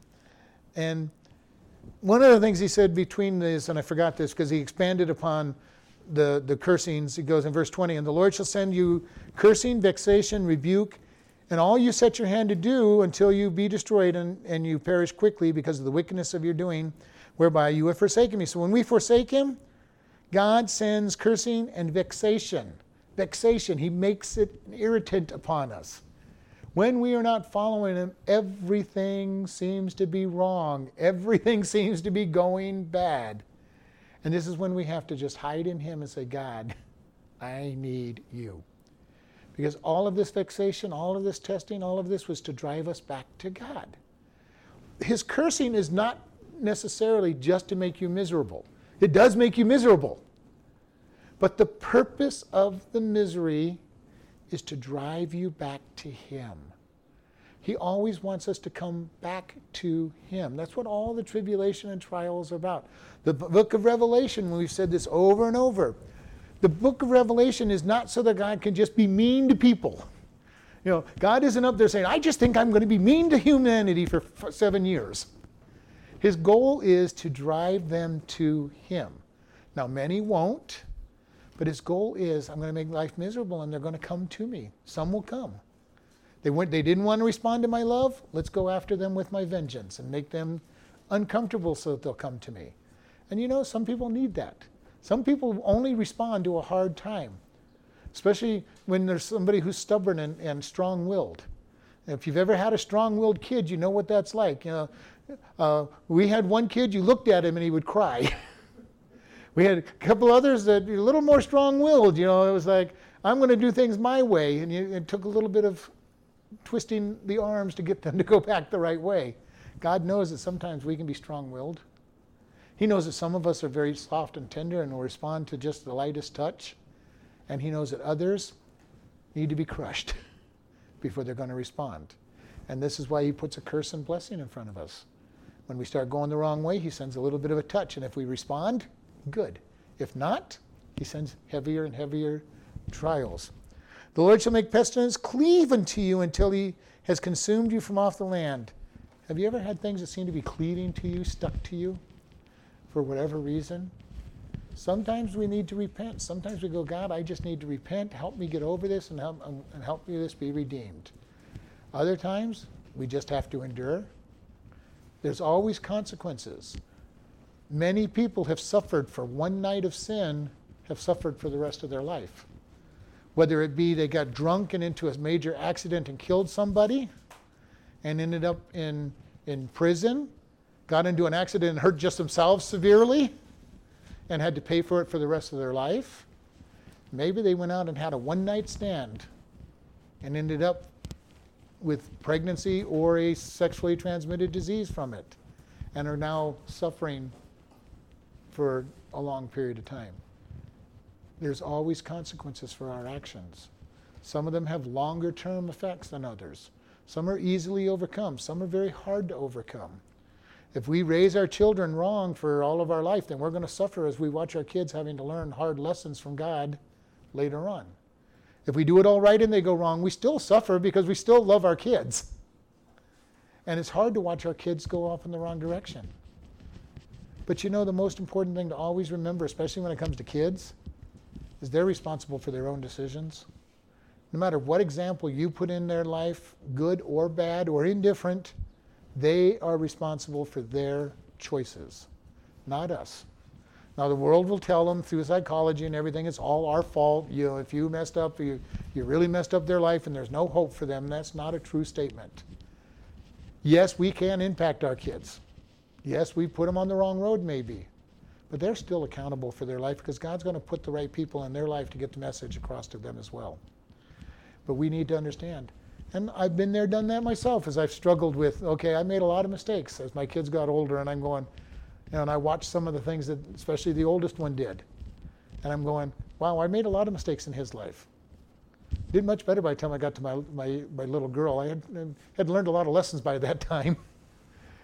And one of the things he said between this, and I forgot this because he expanded upon the, the cursings. He goes in verse twenty, and the Lord shall send you cursing, vexation, rebuke, and all you set your hand to do until you be destroyed and, and you perish quickly because of the wickedness of your doing, whereby you have forsaken me. So when we forsake him, God sends cursing and vexation. Vexation, he makes it an irritant upon us. When we are not following him, everything seems to be wrong. Everything seems to be going bad. And this is when we have to just hide in him and say, God, I need you. Because all of this vexation, all of this testing, all of this was to drive us back to God. His cursing is not necessarily just to make you miserable. It does make you miserable. But the purpose of the misery is to drive you back to Him. He always wants us to come back to Him. That's what all the tribulation and trials are about. The book of Revelation, we've said this over and over, the book of Revelation is not so that God can just be mean to people. You know, God isn't up there saying, I just think I'm going to be mean to humanity for f- seven years. His goal is to drive them to Him. Now, many won't, but His goal is, I'm going to make life miserable and they're going to come to me. Some will come. They went, they didn't want to respond to my love. Let's go after them with my vengeance and make them uncomfortable so that they'll come to me. And you know, some people need that. Some people only respond to a hard time, especially when there's somebody who's stubborn and, and strong-willed. If you've ever had a strong-willed kid, you know what that's like. You know, uh, we had one kid, you looked at him and he would cry. We had a couple others that were a little more strong-willed. You know, it was like, I'm going to do things my way. And you, it took a little bit of twisting the arms to get them to go back the right way. God knows that sometimes we can be strong-willed. He knows that some of us are very soft and tender and will respond to just the lightest touch. And He knows that others need to be crushed before they're going to respond. And this is why He puts a curse and blessing in front of us. When we start going the wrong way, He sends a little bit of a touch. And if we respond, good. If not, He sends heavier and heavier trials. The Lord shall make pestilence cleave unto you until He has consumed you from off the land. Have you ever had things that seem to be cleaving to you, stuck to you? For whatever reason. Sometimes we need to repent. Sometimes we go, God, I just need to repent. Help me get over this and help, um, and help me this be redeemed. Other times, we just have to endure. There's always consequences. Many people have suffered for one night of sin, have suffered for the rest of their life. Whether it be they got drunk and into a major accident and killed somebody and ended up in, in prison, got into an accident and hurt just themselves severely and had to pay for it for the rest of their life. Maybe they went out and had a one-night stand and ended up with pregnancy or a sexually transmitted disease from it and are now suffering for a long period of time. There's always consequences for our actions. Some of them have longer-term effects than others. Some are easily overcome. Some are very hard to overcome. If we raise our children wrong for all of our life, then we're going to suffer as we watch our kids having to learn hard lessons from God later on. If we do it all right and they go wrong, we still suffer because we still love our kids. And it's hard to watch our kids go off in the wrong direction. But you know, the most important thing to always remember, especially when it comes to kids, is they're responsible for their own decisions. No matter what example you put in their life, good or bad or indifferent, they are responsible for their choices, not us. Now, the world will tell them through psychology and everything, it's all our fault. You know, if you messed up, you, you really messed up their life and there's no hope for them. That's not a true statement. Yes, we can impact our kids. Yes, we put them on the wrong road maybe, but they're still accountable for their life because God's going to put the right people in their life to get the message across to them as well. But we need to understand. And I've been there, done that myself as I've struggled with, okay, I made a lot of mistakes as my kids got older and I'm going, you know, and I watched some of the things that especially the oldest one did. And I'm going, wow, I made a lot of mistakes in his life. Did much better by the time I got to my my, my little girl. I had, had learned a lot of lessons by that time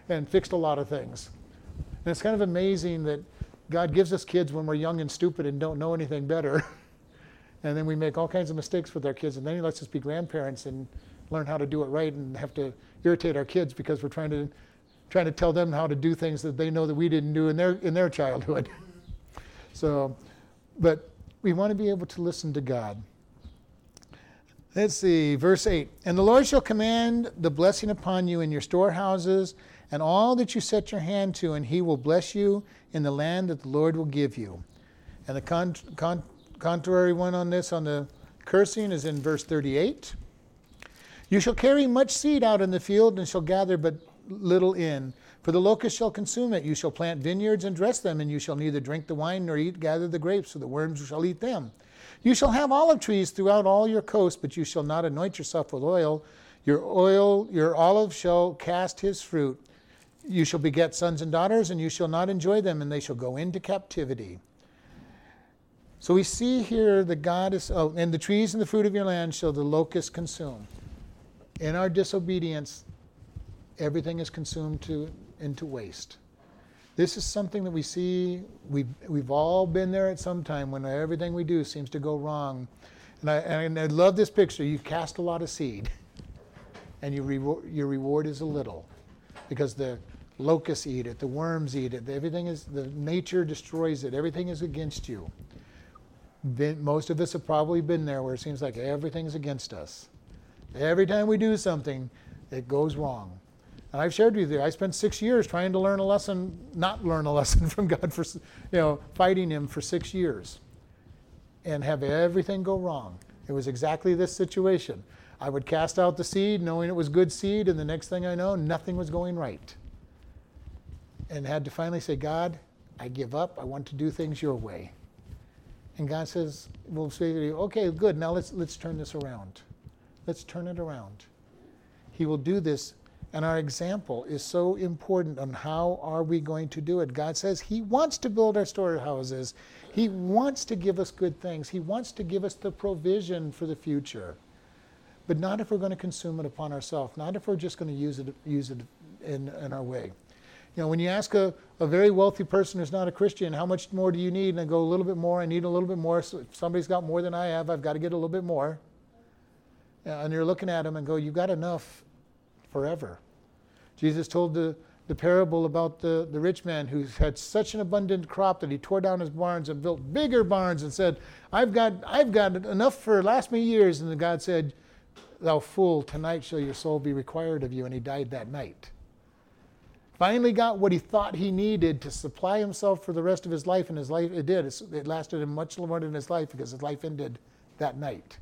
and fixed a lot of things. And it's kind of amazing that God gives us kids when we're young and stupid and don't know anything better. And then we make all kinds of mistakes with our kids and then He lets us be grandparents and learn how to do it right and have to irritate our kids because we're trying to trying to tell them how to do things that they know that we didn't do in their in their childhood. So, but we want to be able to listen to God. Let's see, verse eight. And the Lord shall command the blessing upon you in your storehouses and all that you set your hand to, and He will bless you in the land that the Lord will give you. And the con- con- contrary one on this, on the cursing, is in verse thirty-eight. You shall carry much seed out in the field, and shall gather but little in. For the locust shall consume it. You shall plant vineyards and dress them, and you shall neither drink the wine nor eat gather the grapes, for the worms shall eat them. You shall have olive trees throughout all your coast, but you shall not anoint yourself with oil. Your oil, your olive shall cast his fruit. You shall beget sons and daughters, and you shall not enjoy them, and they shall go into captivity. So we see here that God is, oh, and the trees and the fruit of your land shall the locust consume. In our disobedience, everything is consumed to, into waste. This is something that we see, we've, we've all been there at some time when everything we do seems to go wrong. And I, and I love this picture. You cast a lot of seed, and you reward, your reward is a little, because the locusts eat it, the worms eat it, everything is, the nature destroys it, everything is against you. Most of us have probably been there where it seems like everything's against us. Every time we do something, it goes wrong. And I've shared with you, I spent six years trying to learn a lesson, not learn a lesson from God, for, you know, fighting him for six years and have everything go wrong. It was exactly this situation. I would cast out the seed knowing it was good seed, and the next thing I know, nothing was going right. And had to finally say, God, I give up. I want to do things your way. And God says, we'll say to you, okay, good, now let's let's turn this around. Let's turn it around. He will do this, and our example is so important on how are we going to do it. God says he wants to build our storehouses. He wants to give us good things. He wants to give us the provision for the future. But not if we're going to consume it upon ourselves, not if we're just going to use it use it in, in our way. You know, when you ask a, a very wealthy person who's not a Christian, how much more do you need? And I go, a little bit more, I need a little bit more. So if somebody's got more than I have, I've got to get a little bit more. And you're looking at them and go, you've got enough forever. Jesus told the, the parable about the, the rich man who had such an abundant crop that he tore down his barns and built bigger barns and said, I've got, I've got enough for last many years. And God said, thou fool, tonight shall your soul be required of you. And he died that night. Finally got what he thought he needed to supply himself for the rest of his life, and his life, it did. It lasted him much longer than his life because his life ended that night.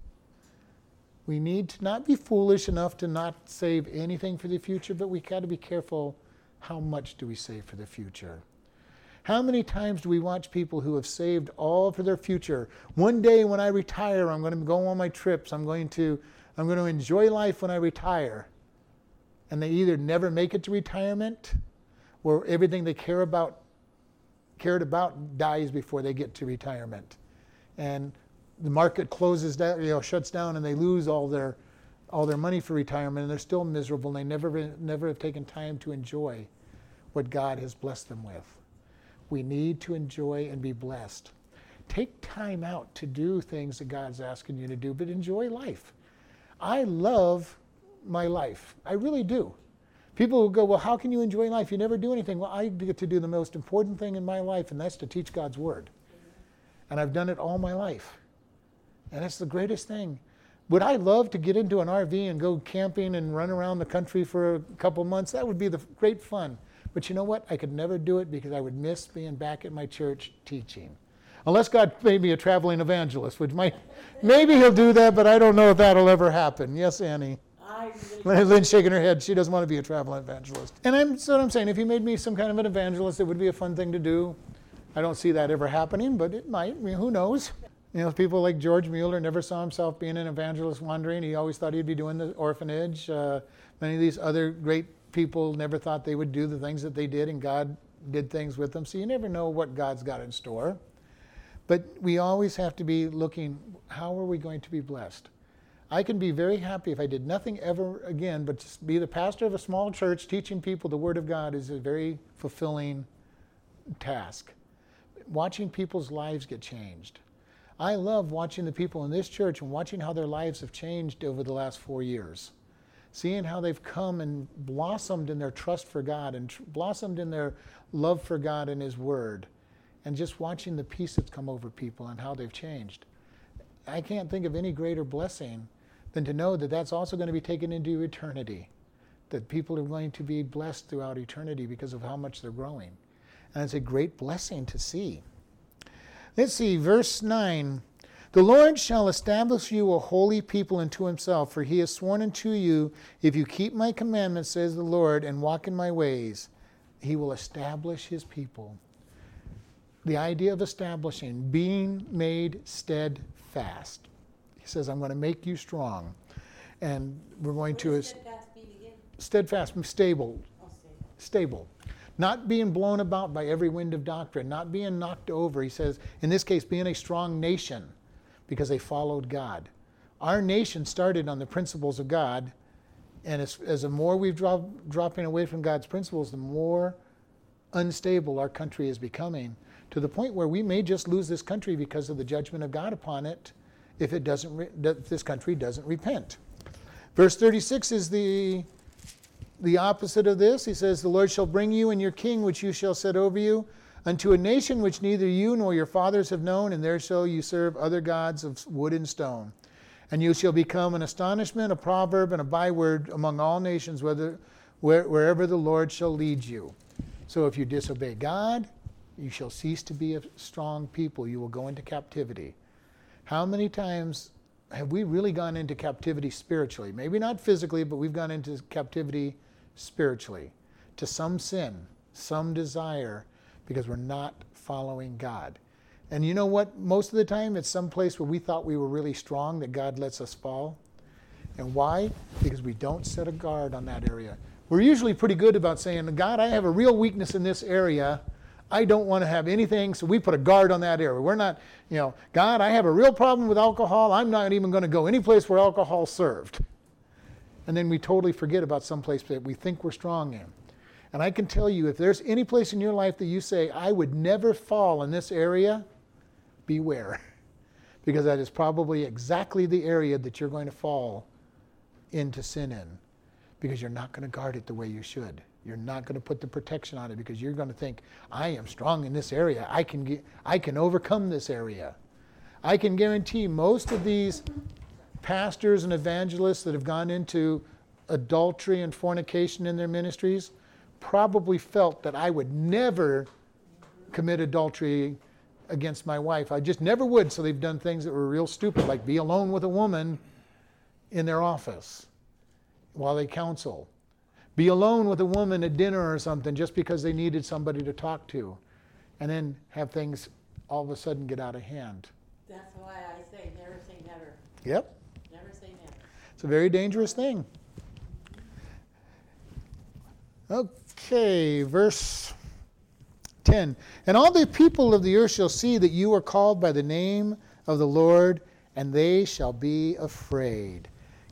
We need to not be foolish enough to not save anything for the future, but we got to be careful how much do we save for the future. How many times do we watch people who have saved all for their future? One day when I retire, I'm going to go on my trips. I'm going to, I'm going to enjoy life when I retire. And they either never make it to retirement, or everything they care about, cared about dies before they get to retirement, and the market closes down, you know, shuts down, and they lose all their, all their money for retirement, and they're still miserable, and they never, never have taken time to enjoy what God has blessed them with. We need to enjoy and be blessed. Take time out to do things that God's asking you to do, but enjoy life. I love my life. I really do. People will go, well, how can you enjoy life? You never do anything. Well, I get to do the most important thing in my life, and that's to teach God's word. And I've done it all my life. And it's the greatest thing. Would I love to get into an R V and go camping and run around the country for a couple months? That would be the great fun. But you know what? I could never do it because I would miss being back at my church teaching. Unless God made me a traveling evangelist, which might, maybe he'll do that, but I don't know if that'll ever happen. Yes, Annie? Lynn's shaking her head. She doesn't want to be a travel evangelist. And I'm, so I'm saying, if you made me some kind of an evangelist, it would be a fun thing to do. I don't see that ever happening, but it might. I mean, who knows? You know, people like George Mueller never saw himself being an evangelist wandering. He always thought he'd be doing the orphanage. Uh, many of these other great people never thought they would do the things that they did, and God did things with them. So you never know what God's got in store. But we always have to be looking, how are we going to be blessed? I can be very happy if I did nothing ever again, but just be the pastor of a small church teaching people the Word of God is a very fulfilling task. Watching people's lives get changed. I love watching the people in this church and watching how their lives have changed over the last four years. Seeing how they've come and blossomed in their trust for God and tr- blossomed in their love for God and His Word. And just watching the peace that's come over people and how they've changed. I can't think of any greater blessing than to know that that's also going to be taken into eternity, that people are going to be blessed throughout eternity because of how much they're growing. And it's a great blessing to see. Let's see, verse nine. The Lord shall establish you a holy people unto himself, for he has sworn unto you, if you keep my commandments, says the Lord, and walk in my ways, he will establish his people. the idea of establishing, being made steadfast. He says, I'm going to make you strong. And we're going what to... Steadfast, mean again? Steadfast, stable. Oh, stable. Stable. Not being blown about by every wind of doctrine, not being knocked over. He says, in this case, being a strong nation because they followed God. Our nation started on the principles of God, and as, as the more we've drop, dropping away from God's principles, the more unstable our country is becoming, to the point where we may just lose this country because of the judgment of God upon it if it doesn't re- if this country doesn't repent. Verse thirty-six is the The opposite of this. He says, the Lord shall bring you and your king, which you shall set over you, unto a nation which neither you nor your fathers have known, and there shall you serve other gods of wood and stone. And you shall become an astonishment, a proverb, and a byword among all nations, whether, where, wherever the Lord shall lead you. So if you disobey God, you shall cease to be a strong people. You will go into captivity. How many times have we really gone into captivity spiritually? Maybe not physically, but we've gone into captivity spiritually, to some sin, some desire, because we're not following God. And you know what? Most of the time, it's some place where we thought we were really strong that God lets us fall. And why? Because we don't set a guard on that area. We're usually pretty good about saying, God, I have a real weakness in this area. I don't want to have anything, so we put a guard on that area. We're not, you know, God, I have a real problem with alcohol. I'm not even going to go any place where alcohol is served. And then we totally forget about some place that we think we're strong in. And I can tell you, if there's any place in your life that you say, I would never fall in this area, beware. Because that is probably exactly the area that you're going to fall into sin in. Because you're not going to guard it the way you should. You're not going to put the protection on it because you're going to think, I am strong in this area. I can get, I can overcome this area. I can guarantee most of these pastors and evangelists that have gone into adultery and fornication in their ministries probably felt that I would never commit adultery against my wife. I just never would. So they've done things that were real stupid, like be alone with a woman in their office while they counsel. Be alone with a woman at dinner or something just because they needed somebody to talk to. And then have things all of a sudden get out of hand. That's why I say never say never. Yep. It's a very dangerous thing. Okay, verse ten. And all the people of the earth shall see that you are called by the name of the Lord, and they shall be afraid.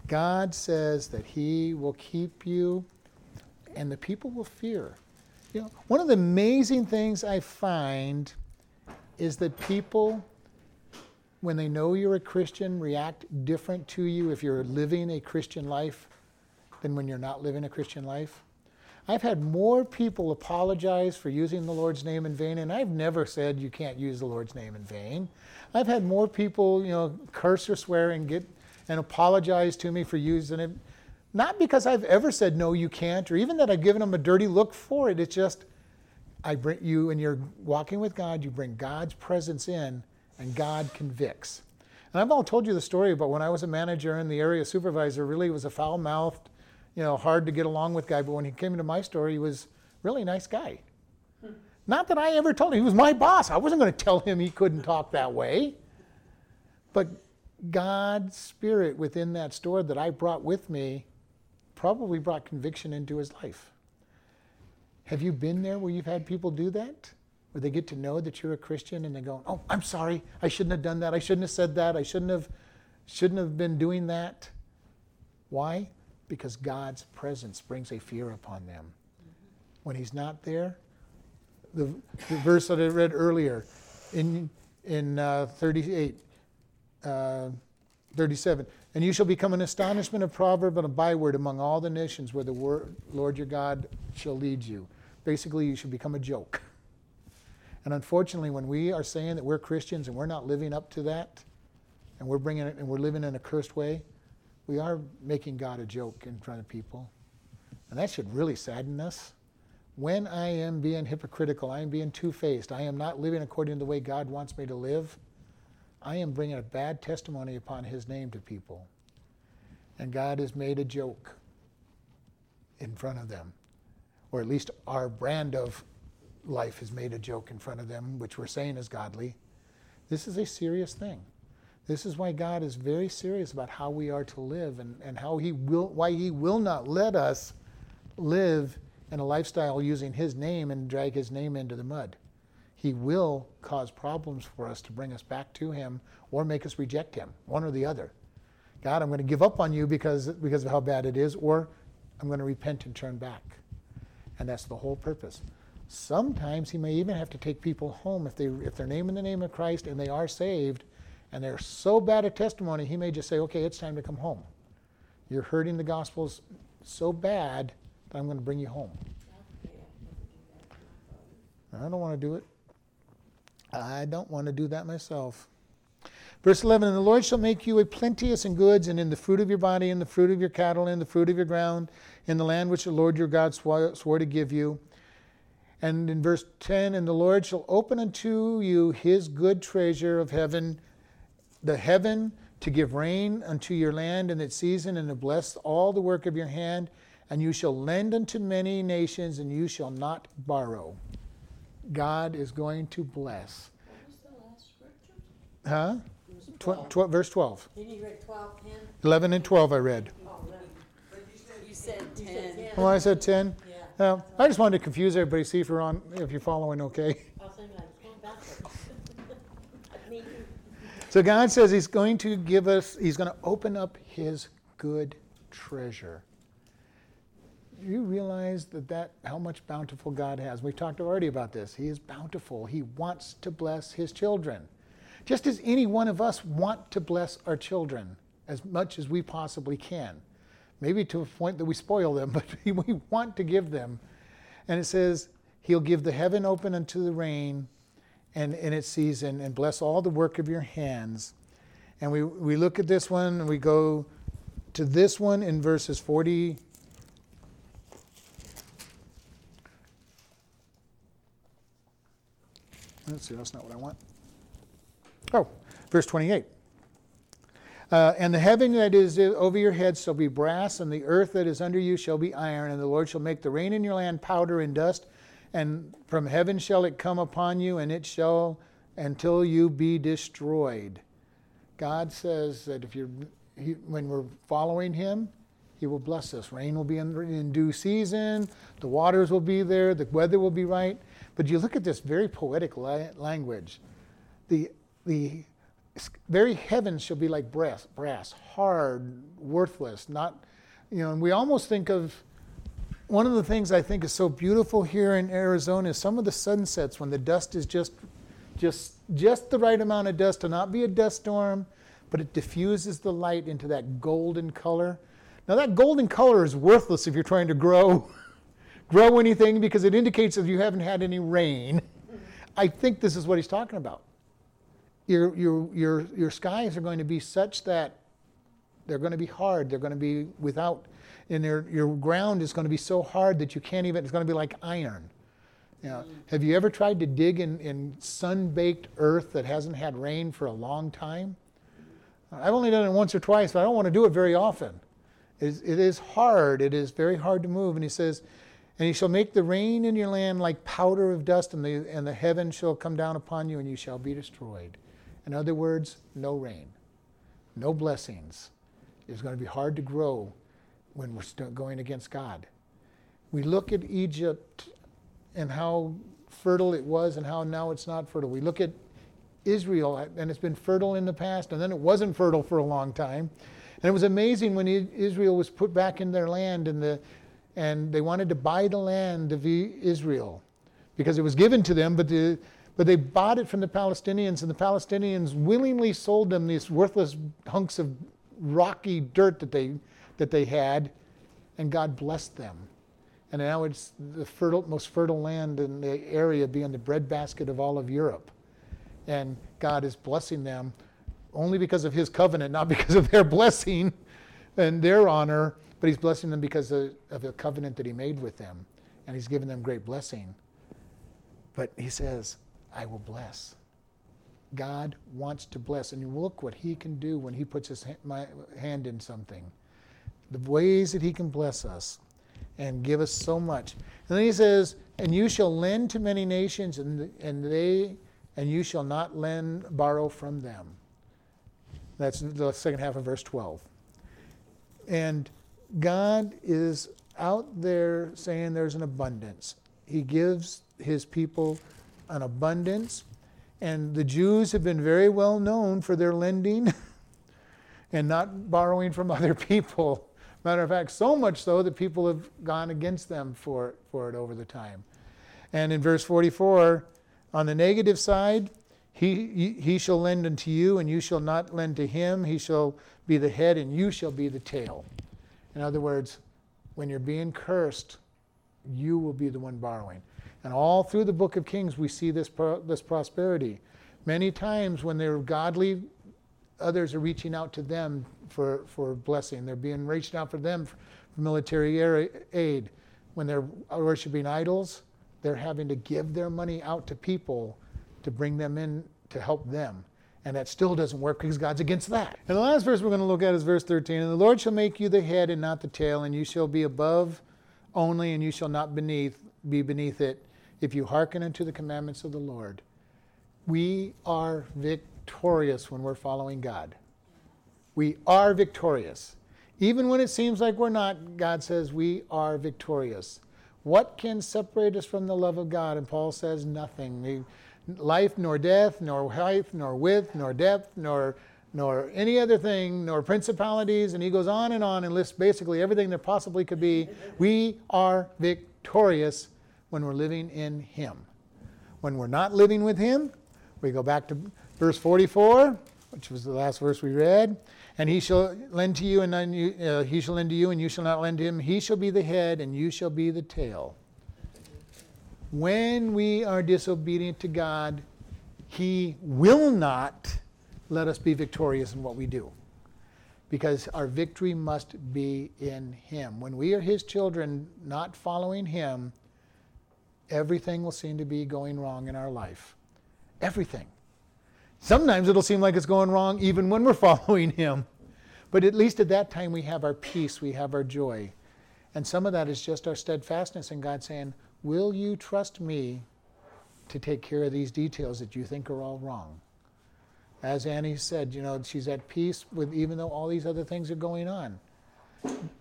God says that he will keep you, and the people will fear. You know, one of the amazing things I find is that people, when they know you're a Christian, react different to you if you're living a Christian life than when you're not living a Christian life. I've had more people apologize for using the Lord's name in vain, and I've never said you can't use the Lord's name in vain. I've had more people, you know, curse or swear and get and apologize to me for using it, not because I've ever said no, you can't, or even that I've given them a dirty look for it. It's just I bring you, and you're walking with God. You bring God's presence in. And God convicts. And I've all told you the story about when I was a manager and the area supervisor really was a foul-mouthed, you know, hard to get along with guy. But when he came into my store, he was really a nice guy. Hmm. Not that I ever told him. He was my boss. I wasn't going to tell him he couldn't talk that way. But God's spirit within that store that I brought with me probably brought conviction into his life. Have you been there where you've had people do that? Where they get to know that you're a Christian and they go, oh, I'm sorry, I shouldn't have done that, I shouldn't have said that, I shouldn't have shouldn't have been doing that. Why? Because God's presence brings a fear upon them. When he's not there, the, the verse that I read earlier in in uh, thirty-eight, uh, thirty-seven, and you shall become an astonishment, a proverb, and a byword among all the nations where the word, Lord your God shall lead you. Basically, you should become a joke. And unfortunately, when we are saying that we're Christians and we're not living up to that, and we're bringing it, and we're living in a cursed way, we are making God a joke in front of people. And that should really sadden us. When I am being hypocritical, I am being two-faced, I am not living according to the way God wants me to live, I am bringing a bad testimony upon his name to people. And God has made a joke in front of them, or at least our brand of life has made a joke in front of them, which we're saying is godly. This is a serious thing. This is why God is very serious about how we are to live, and, and how he will, why he will not let us live in a lifestyle using his name and drag his name into the mud. He will cause problems for us to bring us back to him or make us reject him, one or the other. God, I'm going to give up on you because, because of how bad it is, or I'm going to repent and turn back. And that's the whole purpose. Sometimes he may even have to take people home if, they, if they're naming the name of Christ and they are saved, and they're so bad at testimony, he may just say, okay, it's time to come home. You're hurting the gospels so bad that I'm going to bring you home. I don't want to do it. I don't want to do that myself. Verse eleven, and the Lord shall make you a plenteous in goods, and in the fruit of your body, and the fruit of your cattle, and the fruit of your ground, in the land which the Lord your God swore, swore to give you. And in verse ten, and the Lord shall open unto you his good treasure of heaven, the heaven, to give rain unto your land in its season, and to bless all the work of your hand. And you shall lend unto many nations, and you shall not borrow. God is going to bless. What was the last scripture? Huh? Tw- tw- verse twelve. Did you read twelve, ten? eleven and twelve I read. Oh, but you said, you said ten. You said ten. Oh, I said ten? Yeah. Um, I just wanted to confuse everybody, see if you're, on, if you're following okay. I was thinking, like, going backwards. So God says he's going to give us, he's going to open up his good treasure. Do you realize that, that how much bountiful God has? We've talked already about this. He is bountiful. He wants to bless his children. Just as any one of us want to bless our children as much as we possibly can. Maybe to a point that we spoil them, but we want to give them. And it says, he'll give the heaven open unto the rain, and in its season, and bless all the work of your hands. And we, we look at this one, and we go to this one in verses forty. Let's see, that's not what I want. Oh, verse twenty-eight. Uh, and the heaven that is over your heads shall be brass, and the earth that is under you shall be iron, and the Lord shall make the rain in your land powder and dust, and from heaven shall it come upon you, and it shall until you be destroyed. God says that if you're, he, when we're following him, he will bless us. Rain will be in, in due season. The waters will be there. The weather will be right. But you look at this very poetic li- language. The the very heavens shall be like brass, brass, hard, worthless. Not, you know. And we almost think of. One of the things I think is so beautiful here in Arizona is some of the sunsets when the dust is just just, just the right amount of dust to not be a dust storm, but it diffuses the light into that golden color. Now that golden color is worthless if you're trying to grow, grow anything, because it indicates that you haven't had any rain. I think this is what he's talking about. Your, your, your, your skies are going to be such that they're going to be hard. They're going to be without, and your your ground is going to be so hard that you can't even, it's going to be like iron. You know, have you ever tried to dig in, in sun-baked earth that hasn't had rain for a long time? I've only done it once or twice, but I don't want to do it very often. It is, it is hard. It is very hard to move. And he says, and he shall make the rain in your land like powder of dust, and the, and the heaven shall come down upon you, and you shall be destroyed. In other words, no rain, no blessings. It's going to be hard to grow when we're still going against God. We look at Egypt and how fertile it was and how now it's not fertile. We look at Israel, and it's been fertile in the past, and then it wasn't fertile for a long time. And it was amazing when Israel was put back in their land, and the and they wanted to buy the land of Israel because it was given to them, but the but they bought it from the Palestinians, and the Palestinians willingly sold them these worthless hunks of rocky dirt that they that they had, and God blessed them. And now it's the fertile, most fertile land in the area, being the breadbasket of all of Europe. And God is blessing them only because of his covenant, not because of their blessing and their honor, but he's blessing them because of, of the covenant that he made with them. And he's given them great blessing. But he says, I will bless. God wants to bless. And look what he can do when he puts his hand in something. The ways that he can bless us. and give us so much. And then he says, and you shall lend to many nations, and, and they and you shall not lend, borrow from them. That's the second half of verse twelve. And God is out there saying there's an abundance. He gives his people an abundance. And the Jews have been very well known for their lending and not borrowing from other people. Matter of fact, so much so that people have gone against them for, for it over the time. And in verse forty-four, on the negative side, he, he shall lend unto you, and you shall not lend to him. He shall be the head, and you shall be the tail. In other words, when you're being cursed, you will be the one borrowing. And all through the book of Kings, we see this, pro- this prosperity. Many times when they're godly, others are reaching out to them for, for blessing. They're being reached out for them for military aid. When they're worshiping idols, they're having to give their money out to people to bring them in to help them. And that still doesn't work because God's against that. And the last verse we're going to look at is verse thirteen. And the Lord shall make you the head and not the tail, and you shall be above only, and you shall not beneath be beneath it, if you hearken unto the commandments of the Lord. We are victorious when we're following God. We are victorious. Even when it seems like we're not, God says we are victorious. What can separate us from the love of God? And Paul says nothing. Life nor death, nor height, nor width, nor depth, nor nor any other thing, nor principalities. And he goes on and on and lists basically everything there possibly could be. We are victorious when we're living in him. When we're not living with him, we go back to verse forty-four, which was the last verse we read. And he shall lend to you, and none you, uh, he shall lend to you, and you shall not lend to him. He shall be the head, and you shall be the tail. When we are disobedient to God, he will not let us be victorious in what we do, because our victory must be in him. When we are his children, not following him, everything will seem to be going wrong in our life. Everything. Sometimes it'll seem like it's going wrong even when we're following him. But at least at that time we have our peace, we have our joy. And some of that is just our steadfastness in God saying, will you trust me to take care of these details that you think are all wrong? As Annie said, you know, she's at peace with, even though all these other things are going on.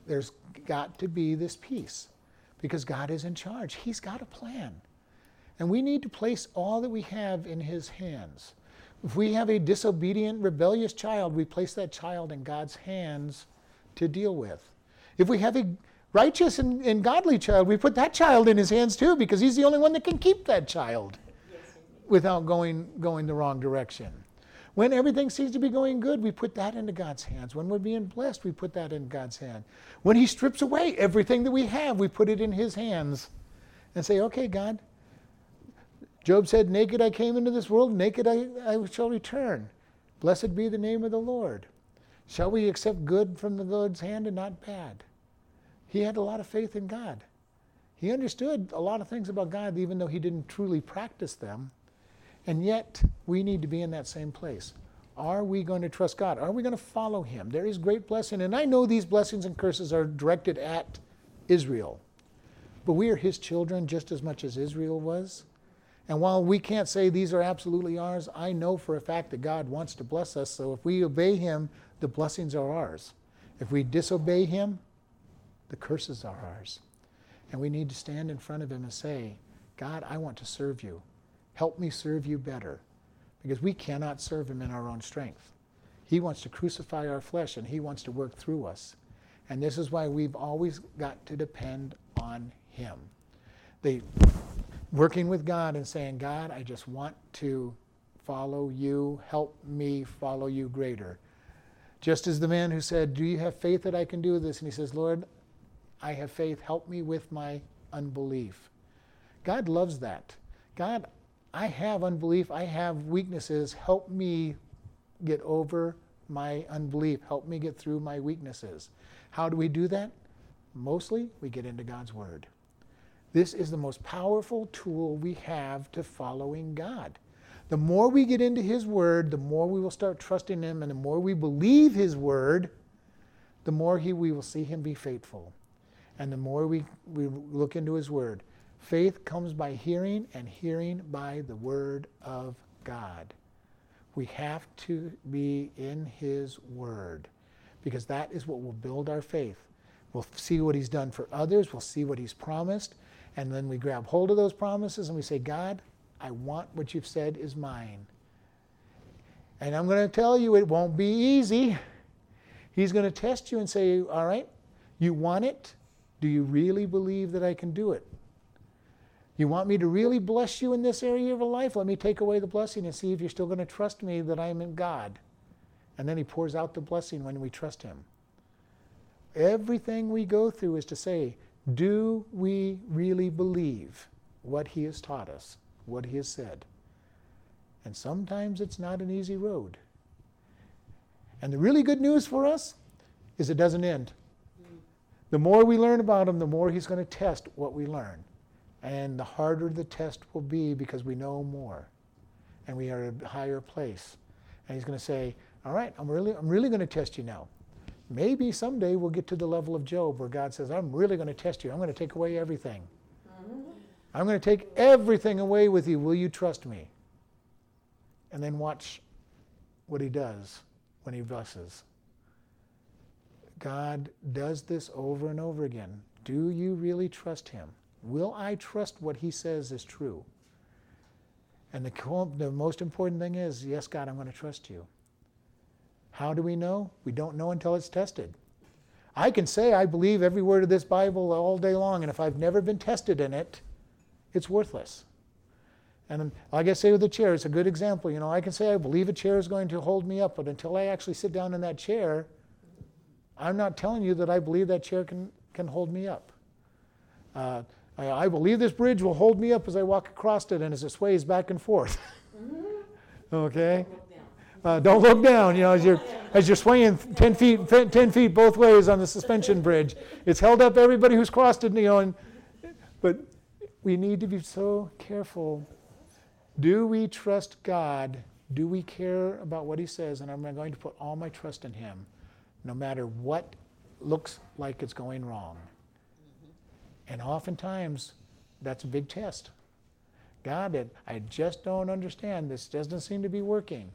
There's got to be this peace, because God is in charge. He's got a plan. And we need to place all that we have in his hands. If we have a disobedient, rebellious child, we place that child in God's hands to deal with. If we have a righteous and, and godly child, we put that child in his hands too, because he's the only one that can keep that child without going, going the wrong direction. When everything seems to be going good, we put that into God's hands. When we're being blessed, we put that in God's hand. When he strips away everything that we have, we put it in his hands and say, okay, God. Job said, naked I came into this world, naked I, I shall return. Blessed be the name of the Lord. Shall we accept good from the Lord's hand and not bad? He had a lot of faith in God. He understood a lot of things about God, even though he didn't truly practice them. And yet, we need to be in that same place. Are we going to trust God? Are we going to follow him? There is great blessing. And I know these blessings and curses are directed at Israel. But we are his children just as much as Israel was. And while we can't say these are absolutely ours, I know for a fact that God wants to bless us. So if we obey him, the blessings are ours. If we disobey him, the curses are ours. And we need to stand in front of him and say, God, I want to serve you. Help me serve you better, because we cannot serve him in our own strength. He wants to crucify our flesh, and he wants to work through us. And this is why we've always got to depend on him. The working with God and saying, God, I just want to follow you. Help me follow you greater. Just as the man who said, do you have faith that I can do this? And he says, Lord, I have faith. Help me with my unbelief. God loves that. God, I have unbelief, I have weaknesses, help me get over my unbelief, help me get through my weaknesses. How do we do that? Mostly, we get into God's word. This is the most powerful tool we have to following God. The more we get into his word, the more we will start trusting him, and the more we believe his word, the more he, we will see him be faithful. and the more we, we look into his word. Faith comes by hearing, and hearing by the word of God. We have to be in his word, because that is what will build our faith. We'll see what he's done for others. We'll see what he's promised. And then we grab hold of those promises and we say, God, I want what you've said is mine. And I'm going to tell you, it won't be easy. He's going to test you and say, all right, you want it? Do you really believe that I can do it? You want me to really bless you in this area of your life? Let me take away the blessing and see if you're still going to trust me that I'm in God. And then he pours out the blessing when we trust him. Everything we go through is to say, do we really believe what he has taught us, what he has said? And sometimes it's not an easy road. And the really good news for us is it doesn't end. The more we learn about him, the more he's going to test what we learn. And the harder the test will be, because we know more and we are at a higher place. And he's going to say, all right, I'm really, I'm really going to test you now. Maybe someday we'll get to the level of Job where God says, I'm really going to test you. I'm going to take away everything. I'm going to take everything away with you. Will you trust me? And then watch what he does when he blesses. God does this over and over again. Do you really trust him? Will I trust what he says is true? And the, co- the most important thing is, yes, God, I'm going to trust you. How do we know? We don't know until it's tested. I can say I believe every word of this Bible all day long, and if I've never been tested in it, it's worthless. And like I say with the chair, it's a good example. You know, I can say I believe a chair is going to hold me up, but until I actually sit down in that chair, I'm not telling you that I believe that chair can, can hold me up. Uh, I, I believe this bridge will hold me up as I walk across it and as it sways back and forth. Okay? Uh, don't look down, you know, as you're as you're swaying ten feet ten feet both ways on the suspension bridge. It's held up everybody who's crossed it, you know. And, but we need to be so careful. Do we trust God? Do we care about what he says? And am I going to put all my trust in him, no matter what looks like it's going wrong? And oftentimes, that's a big test. God, I just don't understand. This doesn't seem to be working.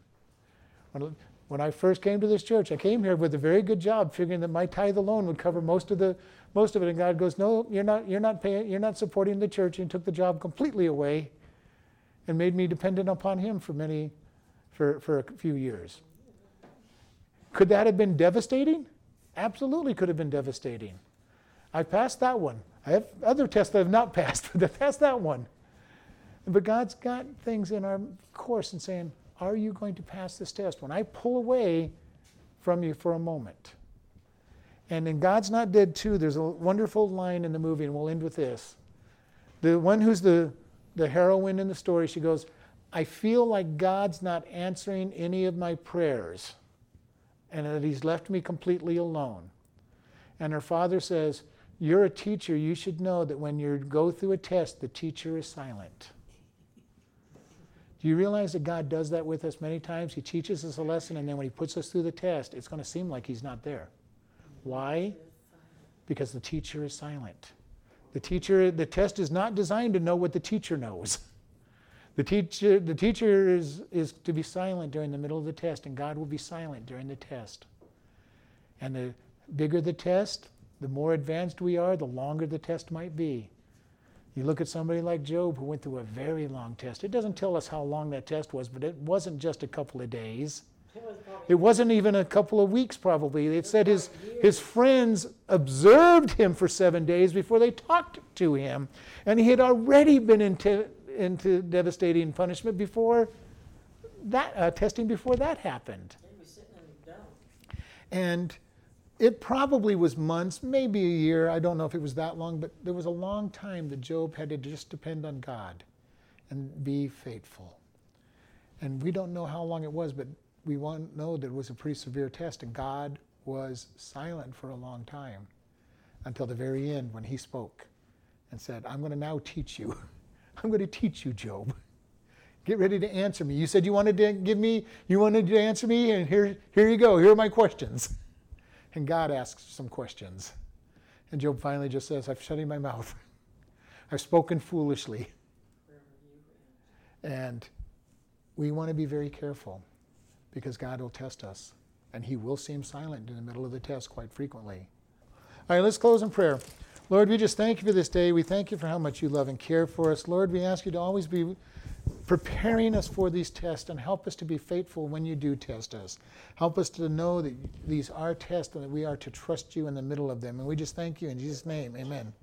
When, when I first came to this church, I came here with a very good job, figuring that my tithe alone would cover most of the most of it. And God goes, "No, you're not. You're not paying. You're not supporting the church." And took the job completely away, and made me dependent upon Him for many, for for a few years. Could that have been devastating? Absolutely, could have been devastating. I passed that one. I have other tests that I've not passed, but I passed that one. But God's got things in our course and saying, are you going to pass this test? When I pull away from you for a moment. And in God's Not Dead two, there's a wonderful line in the movie, and we'll end with this. The one who's the, the heroine in the story, she goes, I feel like God's not answering any of my prayers and that he's left me completely alone. And her father says, you're a teacher. You should know that when you go through a test, the teacher is silent. Do you realize that God does that with us many times? He teaches us a lesson, and then when he puts us through the test, it's going to seem like he's not there. Why? Because the teacher is silent. The teacher, the test is not designed to know what the teacher knows. The teacher, the teacher is, is to be silent during the middle of the test, and God will be silent during the test. And the bigger the test, the more advanced we are, the longer the test might be. You look at somebody like Job who went through a very long test. It doesn't tell us how long that test was, but it wasn't just a couple of days. It, was it wasn't even a couple of weeks probably. It, it said his, his friends observed him for seven days before they talked to him. And he had already been into, into devastating punishment before that, uh, testing before that happened. They were sitting in the dump. And it probably was months, maybe a year. I don't know if it was that long, but there was a long time that Job had to just depend on God and be faithful. And we don't know how long it was, but we want to know that it was a pretty severe test, and God was silent for a long time until the very end when he spoke and said, I'm going to now teach you. I'm going to teach you, Job. Get ready to answer me. You said you wanted to give me, you wanted to answer me, and here, here you go. Here are my questions. And God asks some questions. And Job finally just says, I've shut my mouth. I've spoken foolishly. And we want to be very careful because God will test us. And he will seem silent in the middle of the test quite frequently. All right, let's close in prayer. Lord, we just thank you for this day. We thank you for how much you love and care for us. Lord, we ask you to always be preparing us for these tests and help us to be faithful when you do test us. Help us to know that these are tests and that we are to trust you in the middle of them. And we just thank you in Jesus' name. Amen.